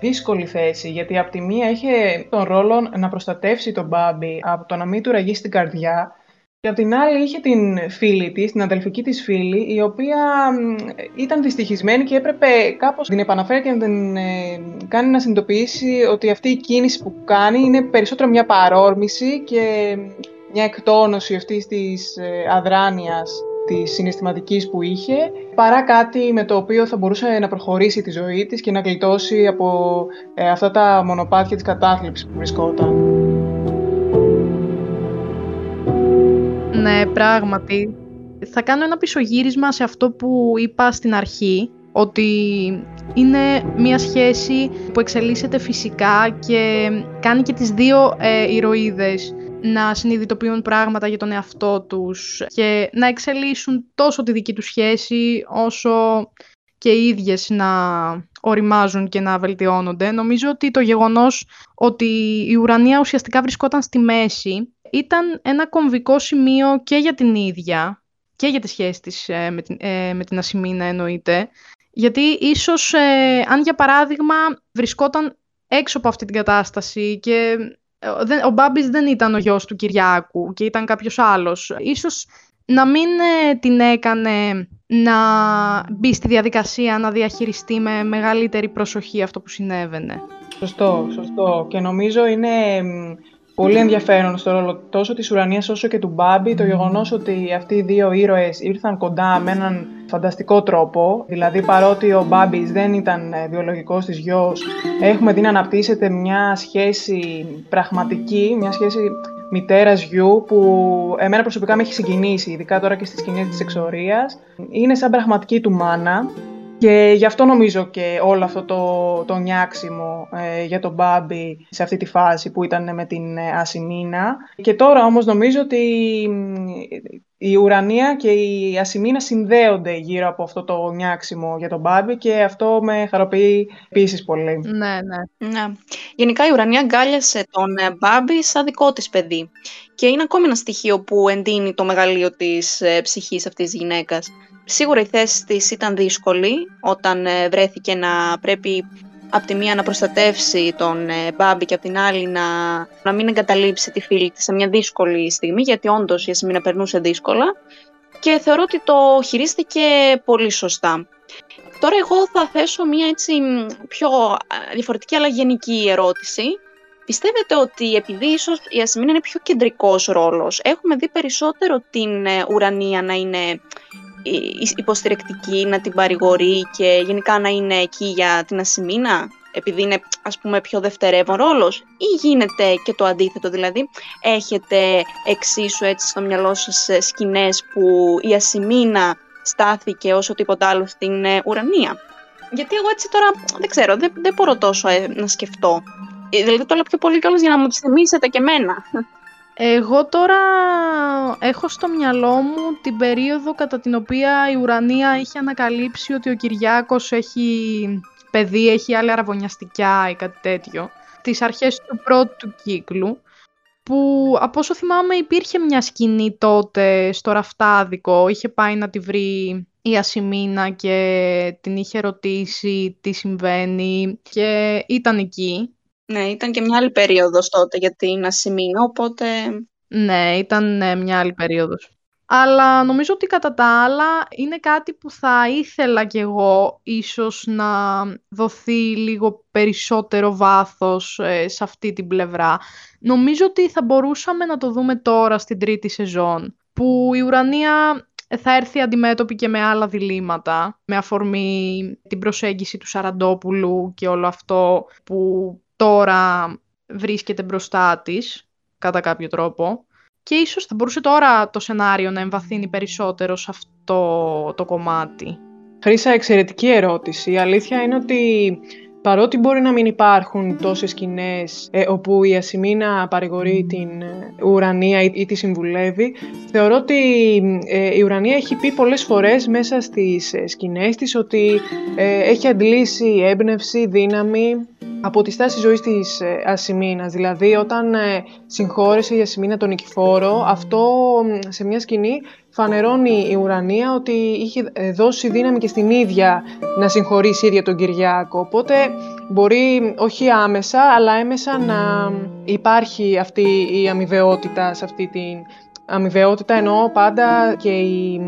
δύσκολη θέση, γιατί από τη μία είχε τον ρόλο να προστατεύσει τον Μπάμπη από το να μην του ραγεί στην καρδιά, και από την άλλη είχε την φίλη της, την αδελφική της φίλη, η οποία ήταν δυστυχισμένη και έπρεπε κάπως την επαναφέρει και να την κάνει να συνειδητοποιήσει ότι αυτή η κίνηση που κάνει είναι περισσότερο μια παρόρμηση και μια εκτόνωση αυτής της αδράνειας της συναισθηματικής που είχε, παρά κάτι με το οποίο θα μπορούσε να προχωρήσει τη ζωή της και να γλιτώσει από αυτά τα μονοπάτια της κατάθλιψης που βρισκόταν. Ναι, πράγματι. Θα κάνω ένα πισωγύρισμα σε αυτό που είπα στην αρχή, ότι είναι μια σχέση που εξελίσσεται φυσικά και κάνει και τις δύο ηρωίδες να συνειδητοποιούν πράγματα για τον εαυτό τους και να εξελίσσουν τόσο τη δική τους σχέση όσο και οι ίδιες να οριμάζουν και να βελτιώνονται. Νομίζω ότι το γεγονός ότι η Ουρανία ουσιαστικά βρισκόταν στη μέση ήταν ένα κομβικό σημείο και για την ίδια και για τη σχέση της με την Ασημίνα, εννοείται, γιατί ίσως αν για παράδειγμα βρισκόταν έξω από αυτή την κατάσταση και ο Μπάμπης δεν ήταν ο γιος του Κυριάκου και ήταν κάποιος άλλος, ίσως να μην την έκανε να μπει στη διαδικασία να διαχειριστεί με μεγαλύτερη προσοχή αυτό που συνέβαινε. Σωστό, σωστό. Και νομίζω είναι πολύ ενδιαφέρον στο ρόλο τόσο της Ουρανίας όσο και του Μπάμπη το γεγονός ότι αυτοί οι δύο ήρωες ήρθαν κοντά με έναν φανταστικό τρόπο. Δηλαδή, παρότι ο Μπάμπης δεν ήταν βιολογικός της γιος, έχουμε δει να αναπτύσσεται μια σχέση πραγματική, μια σχέση μητέρας γιου, που εμένα προσωπικά με έχει συγκινήσει, ειδικά τώρα και στις σκηνές της εξορίας. Είναι σαν πραγματική του μάνα. Και γι' αυτό νομίζω και όλο αυτό το νιάξιμο για τον Μπάμπη σε αυτή τη φάση που ήταν με την Ασημίνα. Και τώρα όμως νομίζω ότι η Ουρανία και η Ασημίνα συνδέονται γύρω από αυτό το νιάξιμο για τον Μπάμπη και αυτό με χαροποιεί επίσης πολύ. Ναι, ναι, ναι. Γενικά η Ουρανία αγκάλιασε τον Μπάμπη σαν δικό της παιδί και είναι ακόμη ένα στοιχείο που εντείνει το μεγαλείο της ψυχής αυτής της γυναίκας. Σίγουρα η θέση της ήταν δύσκολη όταν βρέθηκε να πρέπει από τη μία να προστατεύσει τον Μπάμπη και από την άλλη να μην εγκαταλείψει τη φίλη της σε μια δύσκολη στιγμή, γιατί όντως η Ασημίνα περνούσε δύσκολα και θεωρώ ότι το χειρίστηκε πολύ σωστά. Τώρα εγώ θα θέσω μια έτσι πιο διαφορετική αλλά γενική ερώτηση. Πιστεύετε ότι επειδή ίσως η Ασημίνα είναι πιο κεντρικός ρόλος, έχουμε δει περισσότερο την Ουρανία να είναι υποστηρικτική, να την παρηγορεί και γενικά να είναι εκεί για την Ασημίνα, επειδή είναι ας πούμε πιο δευτερεύον ρόλος, ή γίνεται και το αντίθετο, δηλαδή έχετε εξίσου έτσι στο μυαλό σας σκηνές που η Ασημίνα στάθηκε όσο τίποτα άλλο στην Ουρανία? Γιατί εγώ έτσι τώρα δεν ξέρω, δεν μπορώ τόσο να σκεφτώ, δηλαδή το λέω πιο πολύ κιόλας για να μου τις θυμίσετε και εμένα. Εγώ τώρα έχω στο μυαλό μου την περίοδο κατά την οποία η Ουρανία είχε ανακαλύψει ότι ο Κυριάκος έχει παιδί, έχει άλλη αραβωνιαστικιά ή κάτι τέτοιο, τις αρχές του πρώτου κύκλου, που από όσο θυμάμαι υπήρχε μια σκηνή τότε στο Ραφτάδικο, είχε πάει να τη βρει η Ασημίνα και την είχε ρωτήσει τι συμβαίνει και ήταν εκεί. Ναι, ήταν και μια άλλη περίοδος τότε για την Ασημίνα, οπότε... Ναι, ήταν μια άλλη περίοδος. Αλλά νομίζω ότι κατά τα άλλα είναι κάτι που θα ήθελα κι εγώ ίσως να δοθεί λίγο περισσότερο βάθος σε αυτή την πλευρά. Νομίζω ότι θα μπορούσαμε να το δούμε τώρα στην τρίτη σεζόν, που η Ουρανία θα έρθει αντιμέτωπη και με άλλα διλήμματα, με αφορμή την προσέγγιση του Σαραντόπουλου και όλο αυτό που... Τώρα βρίσκεται μπροστά της, κατά κάποιο τρόπο. Και ίσως θα μπορούσε τώρα το σενάριο να εμβαθύνει περισσότερο σε αυτό το κομμάτι. Χρύσα, εξαιρετική ερώτηση. Η αλήθεια είναι ότι παρότι μπορεί να μην υπάρχουν τόσες σκηνές όπου η Ασημίνα παρηγορεί την Ουρανία ή τη συμβουλεύει, θεωρώ ότι η Ουρανία έχει πει πολλές φορές μέσα στις σκηνές της ότι έχει αντλήσει έμπνευση, δύναμη από τη στάση ζωής της Ασημίνας. Δηλαδή, όταν συγχώρεσε η Ασημίνα τον Νικηφόρο, αυτό σε μια σκηνή φανερώνει η Ουρανία ότι είχε δώσει δύναμη και στην ίδια να συγχωρήσει ίδια τον Κυριάκο. Οπότε μπορεί όχι άμεσα, αλλά έμεσα να υπάρχει αυτή η αμοιβαιότητα, σε αυτή την αμοιβαιότητα εννοώ πάντα και η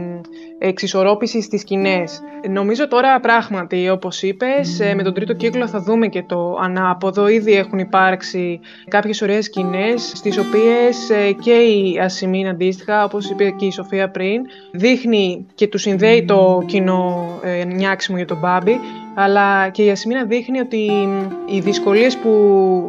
εξισορρόπηση στις σκηνές. Νομίζω τώρα πράγματι, όπως είπες, με τον τρίτο κύκλο θα δούμε και το ανάποδο. Ήδη έχουν υπάρξει κάποιες ωραίες σκηνές, στις οποίες και η Ασημίνα αντίστοιχα, όπως είπε και η Σοφία πριν, δείχνει και του συνδέει το κοινό νιάξιμο για τον Μπάμπη, αλλά και η Ασημίνα δείχνει ότι οι δυσκολίες που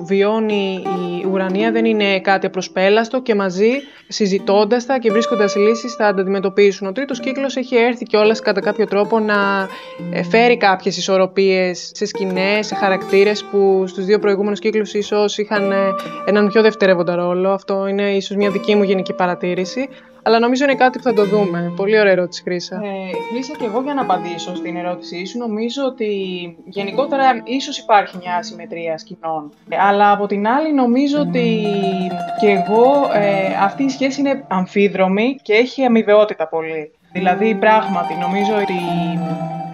βιώνει η Ουρανία δεν είναι κάτι απροσπέλαστο και μαζί, συζητώντας τα και βρίσκοντας λύσεις, θα τα αντιμετωπίσουν. Ο τρίτος κύκλος έχει έρθει κιόλας κατά κάποιο τρόπο να φέρει κάποιες ισορροπίες σε σκηνές, σε χαρακτήρες που στους δύο προηγούμενους κύκλους ίσως είχαν έναν πιο δευτερεύοντα ρόλο. Αυτό είναι ίσως μια δική μου γενική παρατήρηση. Αλλά νομίζω είναι κάτι που θα το δούμε. Πολύ ωραία ερώτηση, Χρύσα. Χρύσα, και εγώ για να απαντήσω στην ερώτησή σου, νομίζω ότι γενικότερα ίσως υπάρχει μια ασυμμετρία σκηνών. Αλλά από την άλλη, νομίζω ότι και εγώ αυτή η σχέση είναι αμφίδρομη και έχει αμοιβαιότητα πολύ. Δηλαδή, πράγματι, νομίζω ότι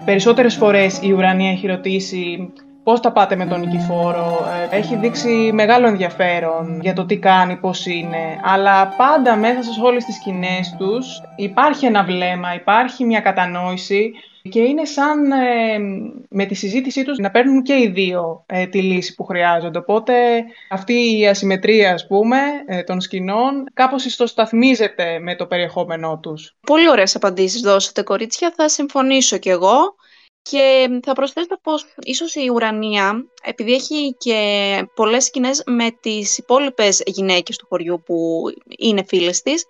περισσότερες φορές η Ουρανία έχει ρωτήσει πώς τα πάτε με τον Νικηφόρο, έχει δείξει μεγάλο ενδιαφέρον για το τι κάνει, πώς είναι. Αλλά πάντα μέσα σε όλες τις σκηνές τους υπάρχει ένα βλέμμα, υπάρχει μια κατανόηση και είναι σαν με τη συζήτησή τους να παίρνουν και οι δύο τη λύση που χρειάζονται. Οπότε αυτή η ασυμμετρία, ας πούμε, των σκηνών κάπως ιστοσταθμίζεται με το περιεχόμενό τους. Πολύ ωραίες απαντήσεις δώσατε, κορίτσια, θα συμφωνήσω κι εγώ. Και θα προσθέσω πως ίσως η Ουρανία, επειδή έχει και πολλές σκηνές με τις υπόλοιπες γυναίκες του χωριού που είναι φίλες της,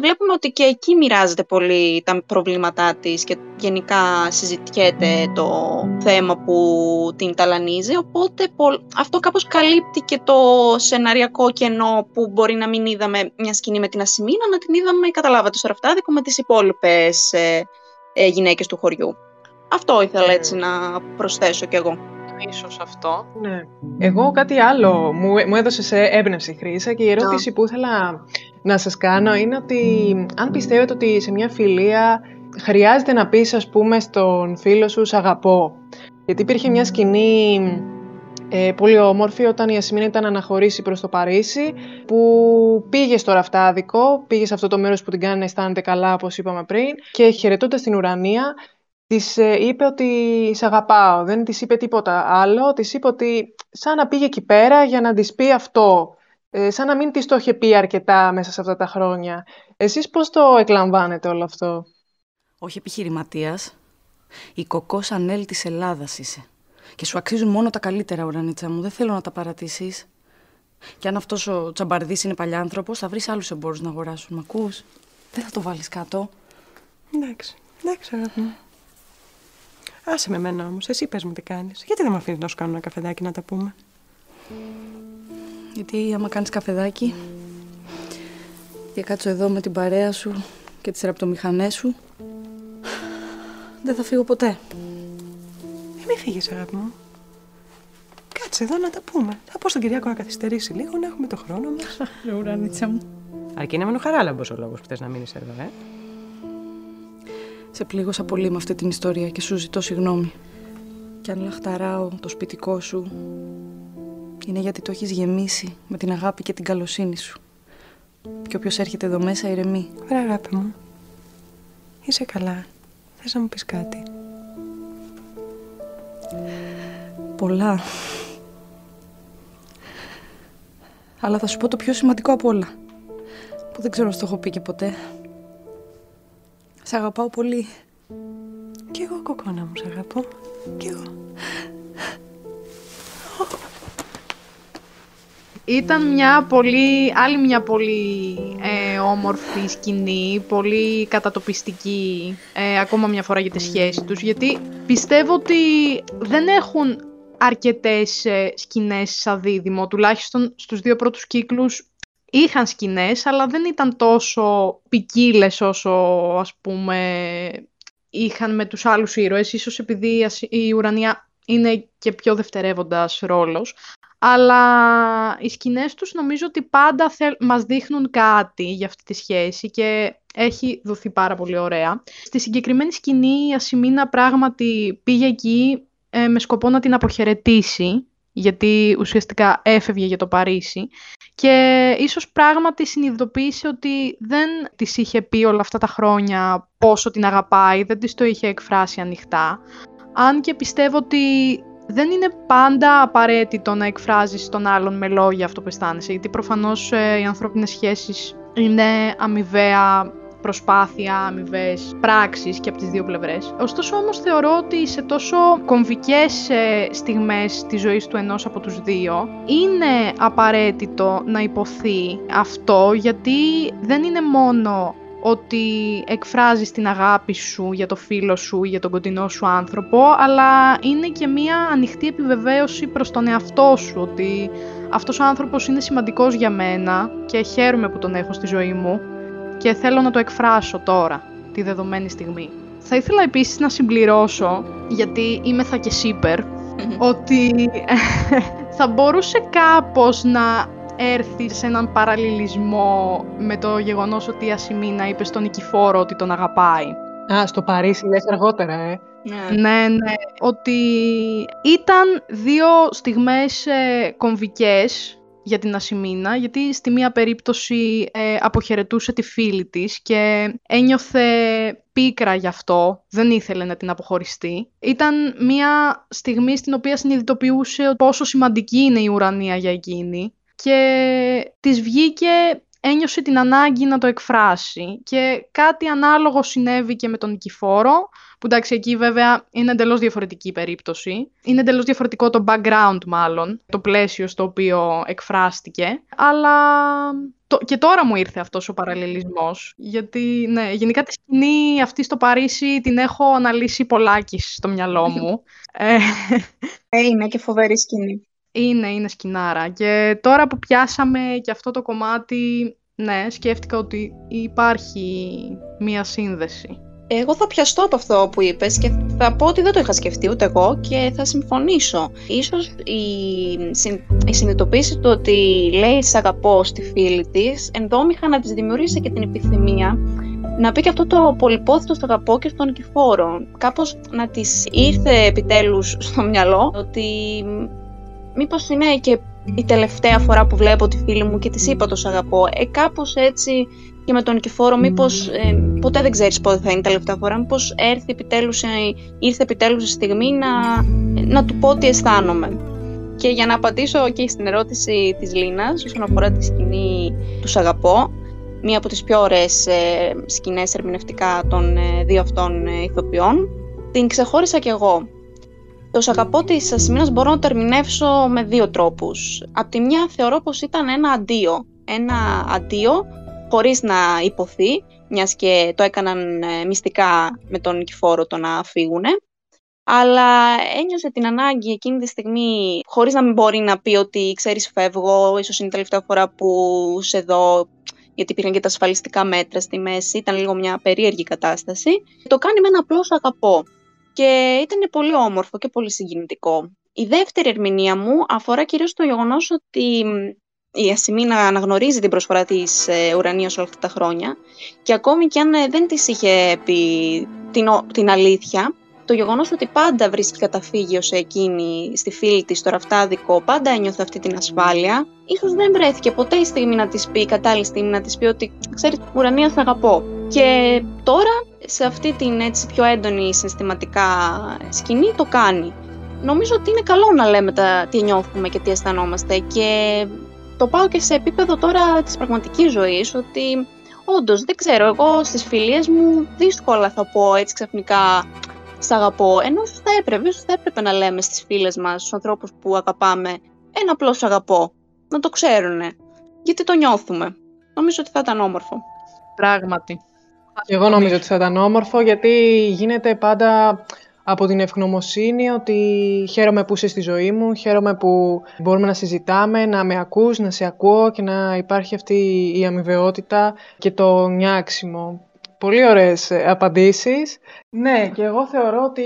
βλέπουμε ότι και εκεί μοιράζεται πολύ τα προβλήματά της και γενικά συζητιέται το θέμα που την ταλανίζει, οπότε αυτό κάπως καλύπτει και το σεναριακό κενό που μπορεί να μην είδαμε μια σκηνή με την Ασημίνα, να την είδαμε, καταλάβατε, στο ραφτάδικο με τις υπόλοιπες γυναίκες του χωριού. Αυτό ήθελα έτσι να προσθέσω κι εγώ. Ίσως αυτό. Ναι. Εγώ κάτι άλλο μου έδωσε σε έμπνευση, Χρύσα, και η ερώτηση που ήθελα να σας κάνω είναι ότι αν πιστεύετε ότι σε μια φιλία χρειάζεται να πεις, ας πούμε, στον φίλο σου «σ' αγαπώ». Γιατί υπήρχε μια σκηνή πολύ όμορφη όταν η Ασημίνα ήταν να αναχωρήσει προς το Παρίσι, που πήγε στο ραφτάδικο, πήγε σε αυτό το μέρος που την κάνει να αισθάνεται καλά, όπως είπαμε πριν, και χαιρετώντας την Ουρανία, της είπε ότι «σ' αγαπάω», δεν της είπε τίποτα άλλο, της είπε ότι σαν να πήγε εκεί πέρα για να της πει αυτό, σαν να μην της το είχε πει αρκετά μέσα σε αυτά τα χρόνια. Εσείς πώς το εκλαμβάνετε όλο αυτό? Όχι επιχειρηματίας, η Κοκό Σανέλ της Ελλάδας είσαι. Και σου αξίζουν μόνο τα καλύτερα, Ουρανίτσα μου, δεν θέλω να τα παρατήσεις. Και αν αυτός ο τσαμπαρδής είναι παλιάνθρωπος, θα βρεις άλλους εμπόρους να αγοράσουν, μ' ακούς? Δεν θα το βάλεις κάτω. Εντάξει, εντάξει, αγαπητέ. Άσε με εμένα όμως, εσύ πες μου τι κάνεις. Γιατί δεν με αφήνεις να σου κάνω ένα καφεδάκι να τα πούμε? Γιατί άμα κάνεις καφεδάκι και κάτσω εδώ με την παρέα σου και τις ραπτομηχανές σου, δεν θα φύγω ποτέ. Μην φύγεις, αγάπη μου. Κάτσε εδώ να τα πούμε. Θα πω στον Κυριάκο να καθυστερήσει λίγο, να έχουμε το χρόνο μας. Ουρανίτσα μου. Αρκεί να μείνω χαράλαμπος ο λόγος που θες να μείνεις εδώ, ε. Σε πλήγωσα πολύ με αυτή την ιστορία και σου ζητώ συγγνώμη. Κι αν λαχταράω το σπιτικό σου, είναι γιατί το έχεις γεμίσει με την αγάπη και την καλοσύνη σου. Και όποιος έρχεται εδώ μέσα ηρεμεί. Ωραία, αγάπη μου. Είσαι καλά. Θες να μου πεις κάτι? Πολλά. Αλλά θα σου πω το πιο σημαντικό απ' όλα, που δεν ξέρω αν το έχω πει και ποτέ. Σ' αγαπάω πολύ. Κι εγώ, κοκόνα μου, σ' αγαπώ. Κι εγώ. Ήταν μια πολύ, άλλη μια πολύ όμορφη σκηνή, πολύ κατατοπιστική, ακόμα μια φορά για τη σχέση τους, γιατί πιστεύω ότι δεν έχουν αρκετές σκηνές σαν δίδυμο, τουλάχιστον στους δύο πρώτους κύκλους είχαν σκηνές, αλλά δεν ήταν τόσο ποικίλες όσο, ας πούμε, είχαν με τους άλλους ήρωες, ίσως επειδή η Ουρανία είναι και πιο δευτερεύοντας ρόλος. Αλλά οι σκηνές τους νομίζω ότι πάντα μας δείχνουν κάτι για αυτή τη σχέση και έχει δοθεί πάρα πολύ ωραία. Στη συγκεκριμένη σκηνή η Ασημίνα πράγματι πήγε εκεί με σκοπό να την αποχαιρετήσει, γιατί ουσιαστικά έφευγε για το Παρίσι και ίσως πράγματι συνειδητοποίησε ότι δεν της είχε πει όλα αυτά τα χρόνια πόσο την αγαπάει, δεν της το είχε εκφράσει ανοιχτά, αν και πιστεύω ότι δεν είναι πάντα απαραίτητο να εκφράζεις τον άλλον με λόγια αυτό που αισθάνεσαι, γιατί προφανώς οι ανθρώπινες σχέσεις είναι αμοιβαία προσπάθεια, αμοιβές πράξεις και από τις δύο πλευρές. Ωστόσο όμως θεωρώ ότι σε τόσο κομβικές στιγμές της ζωής του ενός από τους δύο είναι απαραίτητο να υποθεί αυτό, γιατί δεν είναι μόνο ότι εκφράζεις την αγάπη σου για το φίλο σου ή για τον κοντινό σου άνθρωπο, αλλά είναι και μία ανοιχτή επιβεβαίωση προς τον εαυτό σου ότι αυτός ο άνθρωπος είναι σημαντικός για μένα και χαίρομαι που τον έχω στη ζωή μου και θέλω να το εκφράσω τώρα, τη δεδομένη στιγμή. Θα ήθελα επίσης να συμπληρώσω, γιατί είμαι θα και σύπερ, ότι θα μπορούσε κάπως να έρθει σε έναν παραλληλισμό με το γεγονός ότι η Ασημίνα είπε στον Νικηφόρο ότι τον αγαπάει. Α, στο Παρίσι λες αργότερα, Ναι, ότι ήταν δύο στιγμές κομβικές για την Ασημίνα, γιατί στη μία περίπτωση αποχαιρετούσε τη φίλη της και ένιωθε πίκρα γι' αυτό, δεν ήθελε να την αποχωριστεί. Ήταν μία στιγμή στην οποία συνειδητοποιούσε πόσο σημαντική είναι η Ουρανία για εκείνη και της βγήκε, ένιωσε την ανάγκη να το εκφράσει. Και κάτι ανάλογο συνέβη και με τον Νικηφόρο, που εντάξει εκεί βέβαια είναι εντελώς διαφορετική περίπτωση. Είναι εντελώς διαφορετικό το background μάλλον, το πλαίσιο στο οποίο εκφράστηκε. Αλλά και τώρα μου ήρθε αυτός ο παραλληλισμός, γιατί ναι, γενικά τη σκηνή αυτή στο Παρίσι την έχω αναλύσει πολλάκις στο μυαλό μου. Είναι και φοβερή σκηνή. Είναι σκηνάρα. Και τώρα που πιάσαμε και αυτό το κομμάτι, ναι, σκέφτηκα ότι υπάρχει μία σύνδεση. Εγώ θα πιαστώ από αυτό που είπες και θα πω ότι δεν το είχα σκεφτεί ούτε εγώ και θα συμφωνήσω. Ίσως η συνειδητοποίηση του ότι λέει «σ' αγαπώ» στη φίλη της, ενδόμηχα να της δημιουργήσει και την επιθυμία να πει και αυτό το πολυπόθητο στο αγαπώ και στον Νικηφόρο. Κάπως να της ήρθε επιτέλους στο μυαλό ότι μήπως είναι και η τελευταία φορά που βλέπω τη φίλη μου και της είπα το σ' αγαπώ. Κάπως έτσι και με τον Νικηφόρο, μήπως ποτέ δεν ξέρεις πότε θα είναι η τελευταία φορά, μήπως ήρθε επιτέλους η στιγμή να του πω τι αισθάνομαι. Και για να απαντήσω και στην ερώτηση της Λίνας όσον αφορά τη σκηνή του σ' αγαπώ, μία από τις πιο ωραίες σκηνές ερμηνευτικά των δύο αυτών ηθοποιών, την ξεχώρισα κι εγώ. Το σ' αγαπώ της Ασημίνας μπορώ να το ερμηνεύσω με δύο τρόπους. Απ' τη μια θεωρώ πως ήταν ένα αντίο. Ένα αντίο χωρίς να υποθεί, μιας και το έκαναν μυστικά με τον Νικηφόρο το να φύγουνε. Αλλά ένιωσε την ανάγκη εκείνη τη στιγμή, χωρίς να μην μπορεί να πει ότι ξέρεις φεύγω, ίσως είναι η τελευταία φορά που σε δω, γιατί υπήρχαν και τα ασφαλιστικά μέτρα στη μέση, ήταν λίγο μια περίεργη κατάσταση. Το κάνει με ένα απλό σ' αγαπώ. Και ήταν πολύ όμορφο και πολύ συγκινητικό. Η δεύτερη ερμηνεία μου αφορά κυρίως το γεγονός ότι η Ασημίνα αναγνωρίζει την προσφορά της Ουρανίας όλα αυτά τα χρόνια και ακόμη κι αν δεν της είχε πει την αλήθεια, το γεγονός ότι πάντα βρίσκει καταφύγιο σε εκείνη, στη φίλη της, στο ραφτάδικο, πάντα ένιωθε αυτή την ασφάλεια. Ίσως δεν βρέθηκε ποτέ η στιγμή να της πει, η κατάλληλη στιγμή να της πει ότι «ξέρεις, Ουρανία, θα αγαπώ». Και τώρα, σε αυτή την έτσι πιο έντονη συναισθηματικά σκηνή, το κάνει. Νομίζω ότι είναι καλό να λέμε τι νιώθουμε και τι αισθανόμαστε. Και το πάω και σε επίπεδο τώρα της πραγματικής ζωής, ότι όντως, δεν ξέρω, εγώ στις φιλίες μου δύσκολα θα πω έτσι ξαφνικά «σ' αγαπώ», ενώ ίσως θα έπρεπε να λέμε στις φίλες μας, στους ανθρώπους που αγαπάμε, ένα απλό «σ' αγαπώ». να το ξέρουνε. Γιατί το νιώθουμε. Νομίζω ότι θα ήταν όμορφο. Πράγματι. Εγώ νομίζω ότι θα ήταν όμορφο, γιατί γίνεται πάντα από την ευγνωμοσύνη ότι χαίρομαι που είσαι στη ζωή μου, χαίρομαι που μπορούμε να συζητάμε, να με ακούς, να σε ακούω και να υπάρχει αυτή η αμοιβαιότητα και το νιάξιμο. Πολύ ωραίες απαντήσεις. Ναι, και εγώ θεωρώ ότι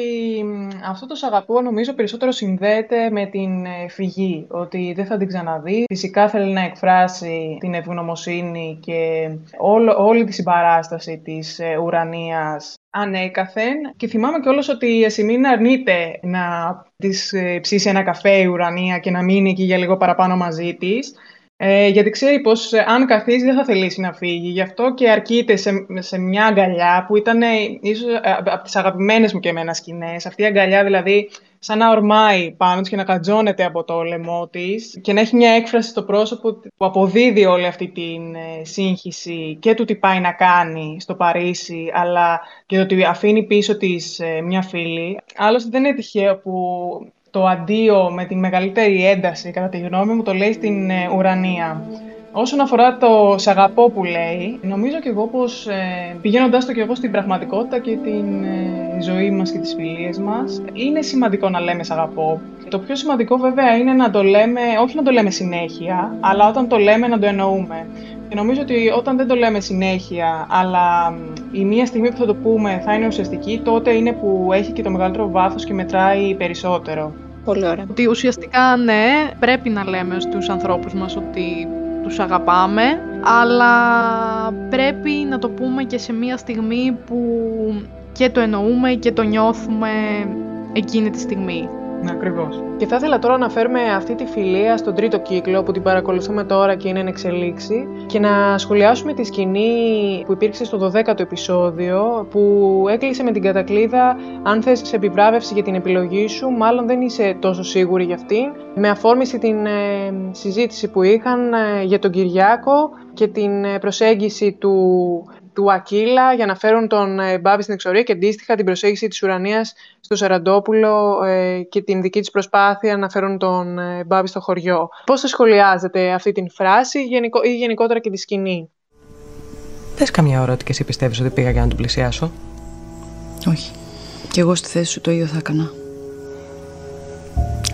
αυτό το σ' αγαπώ νομίζω περισσότερο συνδέεται με την φυγή, ότι δεν θα την ξαναδεί. Φυσικά θέλει να εκφράσει την ευγνωμοσύνη και όλη τη συμπαράσταση της Ουρανίας ανέκαθεν. Και θυμάμαι κιόλας ότι η Ασημίνα αρνείται να της ψήσει ένα καφέ η Ουρανία και να μείνει εκεί για λίγο παραπάνω μαζί της. Γιατί ξέρει πως αν καθίσει δεν θα θελήσει να φύγει. Γι' αυτό και αρκείται σε μια αγκαλιά που ήταν ίσως από τις αγαπημένες μου και εμένα σκηνές. Αυτή η αγκαλιά δηλαδή σαν να ορμάει πάνω της και να κατζώνεται από το λαιμό της και να έχει μια έκφραση στο πρόσωπο που αποδίδει όλη αυτή την σύγχυση και του τι πάει να κάνει στο Παρίσι, αλλά και το ότι αφήνει πίσω της μια φίλη. Άλλωστε δεν είναι τυχαίο που το αντίο με τη μεγαλύτερη ένταση, κατά τη γνώμη μου, το λέει στην Ουρανία. Όσον αφορά το σ' αγαπώ που λέει, νομίζω και εγώ πως πηγαίνοντάς το και εγώ στην πραγματικότητα και την ζωή μας και τις φιλίες μας, είναι σημαντικό να λέμε σ' αγαπώ. Το πιο σημαντικό βέβαια είναι να το λέμε, όχι να το λέμε συνέχεια, αλλά όταν το λέμε να το εννοούμε. Και νομίζω ότι όταν δεν το λέμε συνέχεια, αλλά η μία στιγμή που θα το πούμε θα είναι ουσιαστική, τότε είναι που έχει και το μεγαλύτερο βάθος και μετράει περισσότερο. Πολύ ωραία. Ότι ουσιαστικά ναι, πρέπει να λέμε στους ανθρώπους μας ότι τους αγαπάμε, αλλά πρέπει να το πούμε και σε μία στιγμή που και το εννοούμε και το νιώθουμε εκείνη τη στιγμή. Ακριβώς. Και θα ήθελα τώρα να φέρουμε αυτή τη φιλία στον τρίτο κύκλο που την παρακολουθούμε τώρα και είναι εν εξελίξη και να σχολιάσουμε τη σκηνή που υπήρξε στο 12ο επεισόδιο που έκλεισε με την κατακλείδα «Αν θες επιβράβευση για την επιλογή σου, μάλλον δεν είσαι τόσο σίγουρη για αυτήν», με αφόρμηση την συζήτηση που είχαν για τον Κυριάκο και την προσέγγιση του Ακύλα για να φέρουν τον Μπάμπη στην εξορία και αντίστοιχα την προσέγγιση της Ουρανίας στο Σαραντόπουλο και την δική της προσπάθεια να φέρουν τον Μπάμπη στο χωριό. Πώς θα σχολιάζετε αυτή την φράση ή γενικότερα και τη σκηνή? Πες καμιά ώρα ότι και εσύ πιστεύεις ότι πήγα για να τον πλησιάσω. Όχι. Κι εγώ στη θέση σου το ίδιο θα έκανα.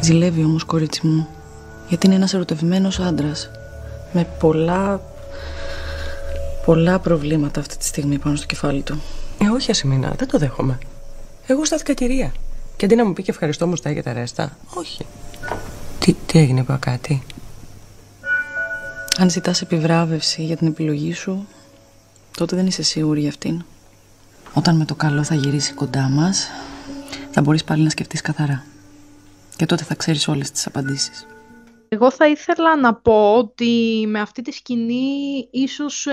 Ζηλεύει όμως, κορίτσι μου, γιατί είναι ένας ερωτευμένος άντρας με πολλά προβλήματα αυτή τη στιγμή πάνω στο κεφάλι του. Όχι, Ασημίνα, δεν το δέχομαι. Εγώ στάθηκα κυρία. Και αντί να μου πει και ευχαριστώ, μου στάει και τα ρέστα. Όχι. Τι έγινε, είπα κάτι? Αν ζητάς επιβράβευση για την επιλογή σου, τότε δεν είσαι σίγουρη για αυτήν. Όταν με το καλό θα γυρίσει κοντά μας, θα μπορείς πάλι να σκεφτείς καθαρά. Και τότε θα ξέρεις όλες τις απαντήσεις. Εγώ θα ήθελα να πω ότι με αυτή τη σκηνή ίσως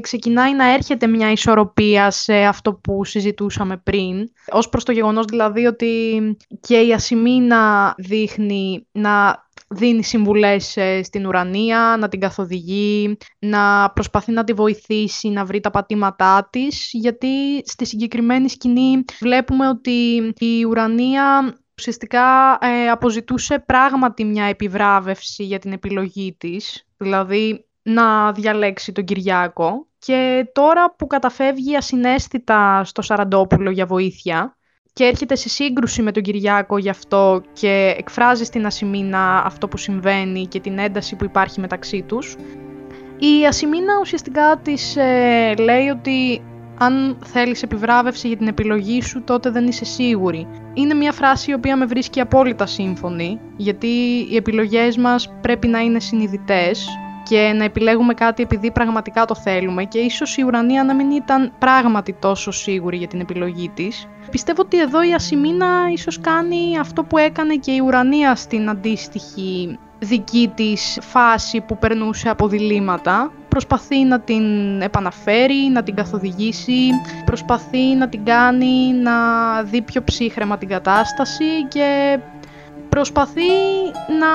ξεκινάει να έρχεται μια ισορροπία σε αυτό που συζητούσαμε πριν. Ως προς το γεγονός δηλαδή ότι και η Ασημίνα δείχνει να δίνει συμβουλές στην Ουρανία, να την καθοδηγεί, να προσπαθεί να τη βοηθήσει, να βρει τα πατήματά της, γιατί στη συγκεκριμένη σκηνή βλέπουμε ότι η Ουρανία ουσιαστικά αποζητούσε πράγματι μια επιβράβευση για την επιλογή της, δηλαδή να διαλέξει τον Κυριάκο. Και τώρα που καταφεύγει ασυναίσθητα στο Σαραντόπουλο για βοήθεια και έρχεται σε σύγκρουση με τον Κυριάκο γι' αυτό και εκφράζει στην Ασημίνα αυτό που συμβαίνει και την ένταση που υπάρχει μεταξύ τους, η Ασημίνα ουσιαστικά της λέει ότι αν θέλεις επιβράβευση για την επιλογή σου, τότε δεν είσαι σίγουρη. Είναι μια φράση η οποία με βρίσκει απόλυτα σύμφωνη, γιατί οι επιλογές μας πρέπει να είναι συνειδητές και να επιλέγουμε κάτι επειδή πραγματικά το θέλουμε και ίσως η Ουρανία να μην ήταν πράγματι τόσο σίγουρη για την επιλογή της. Πιστεύω ότι εδώ η Ασημίνα ίσως κάνει αυτό που έκανε και η Ουρανία στην αντίστοιχη δική της φάση που περνούσε από διλήμματα. Προσπαθεί να την επαναφέρει, να την καθοδηγήσει, προσπαθεί να την κάνει να δει πιο ψύχρεμα την κατάσταση και προσπαθεί να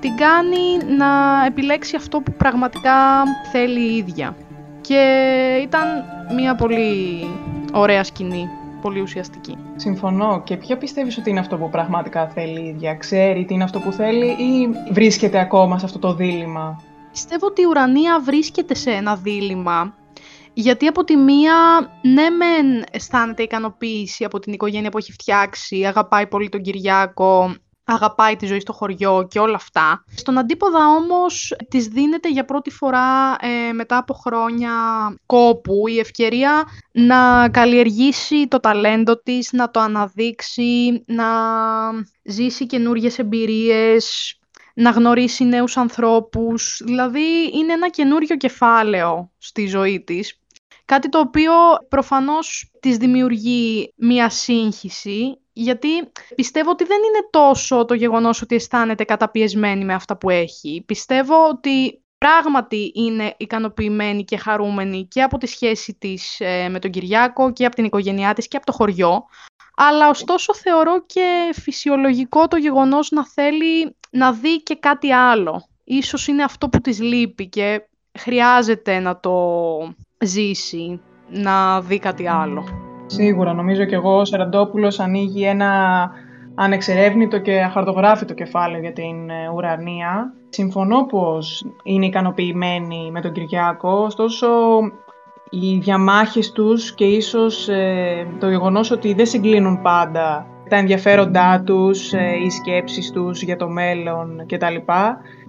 την κάνει να επιλέξει αυτό που πραγματικά θέλει η ίδια. Και ήταν μια πολύ ωραία σκηνή. πολύ ουσιαστική. Συμφωνώ. Και ποιο πιστεύεις ότι είναι αυτό που πραγματικά θέλει η ίδια? Ξέρει τι είναι αυτό που θέλει ή βρίσκεται ακόμα σε αυτό το δίλημμα? Πιστεύω ότι η Ουρανία βρίσκεται σε ένα δίλημμα. Γιατί από τη μία, ναι μεν αισθάνεται ικανοποίηση από την οικογένεια που έχει φτιάξει, αγαπάει πολύ τον Κυριάκο, αγαπάει τη ζωή στο χωριό και όλα αυτά. Στον αντίποδα όμως της δίνεται για πρώτη φορά μετά από χρόνια κόπου η ευκαιρία να καλλιεργήσει το ταλέντο της, να το αναδείξει, να ζήσει καινούριες εμπειρίες, να γνωρίσει νέους ανθρώπους. Δηλαδή είναι ένα καινούριο κεφάλαιο στη ζωή της. Κάτι το οποίο προφανώς της δημιουργεί μία σύγχυση, γιατί πιστεύω ότι δεν είναι τόσο το γεγονός ότι αισθάνεται καταπιεσμένη με αυτά που έχει. Πιστεύω ότι πράγματι είναι ικανοποιημένη και χαρούμενη και από τη σχέση της με τον Κυριάκο και από την οικογένειά της και από το χωριό. Αλλά ωστόσο θεωρώ και φυσιολογικό το γεγονός να θέλει να δει και κάτι άλλο. Ίσως είναι αυτό που της λείπει και χρειάζεται να το ζήσει, να δει κάτι άλλο. Σίγουρα, νομίζω και εγώ ο Σαραντόπουλος ανοίγει ένα ανεξερεύνητο και αχαρτογράφητο κεφάλαιο για την Ουρανία. Συμφωνώ πως είναι ικανοποιημένη με τον Κυριάκο, ωστόσο οι διαμάχες τους και ίσως το γεγονός ότι δεν συγκλίνουν πάντα τα ενδιαφέροντά τους, οι σκέψεις τους για το μέλλον κτλ.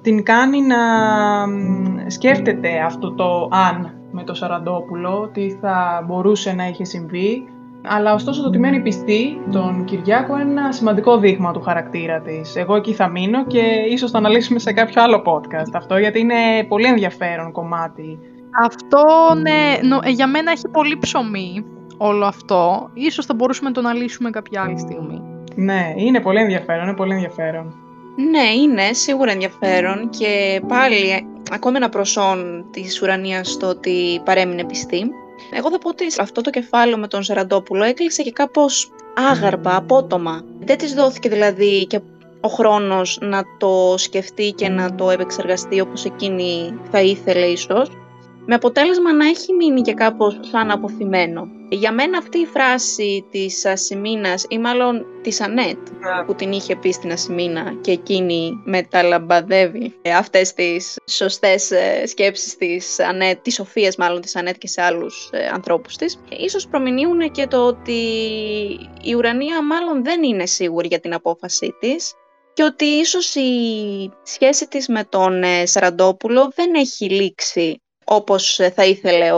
Την κάνει να σκέφτεται αυτό το «αν» με το Σαραντόπουλο, τι θα μπορούσε να είχε συμβεί, αλλά ωστόσο το ότι μένει πιστή τον Κυριάκο είναι ένα σημαντικό δείγμα του χαρακτήρα της. Εγώ εκεί θα μείνω και ίσως το αναλύσουμε σε κάποιο άλλο podcast αυτό, γιατί είναι πολύ ενδιαφέρον κομμάτι. Αυτό, ναι, για μένα έχει πολύ ψωμί όλο αυτό. Ίσως θα μπορούσαμε να το αναλύσουμε κάποια άλλη στιγμή. Ναι, είναι πολύ ενδιαφέρον, είναι πολύ ενδιαφέρον. Ναι, είναι σίγουρα ενδιαφέρον και πάλι ακόμα ένα προσόν της Ουρανίας στο ότι παρέμεινε πιστή. Εγώ θα πω ότι αυτό το κεφάλαιο με τον Σαραντόπουλο έκλεισε και κάπως άγαρπα, απότομα. Δεν της δόθηκε δηλαδή και ο χρόνος να το σκεφτεί και να το επεξεργαστεί όπως εκείνη θα ήθελε ίσως, με αποτέλεσμα να έχει μείνει και κάπως σαν αποθυμένο. Για μένα αυτή η φράση της Ασημίνας, ή μάλλον της Ανέτ, που την είχε πει στην Ασημίνα και εκείνη μεταλαμπαδεύει αυτές τις σωστές σκέψεις της Ανέτ, της Σοφίας μάλλον, της Ανέτ και σε άλλους ανθρώπους της, ίσως προμηνύουν και το ότι η Ουρανία μάλλον δεν είναι σίγουρη για την απόφασή της και ότι ίσως η σχέση της με τον Σαραντόπουλο δεν έχει λήξει όπως θα ήθελε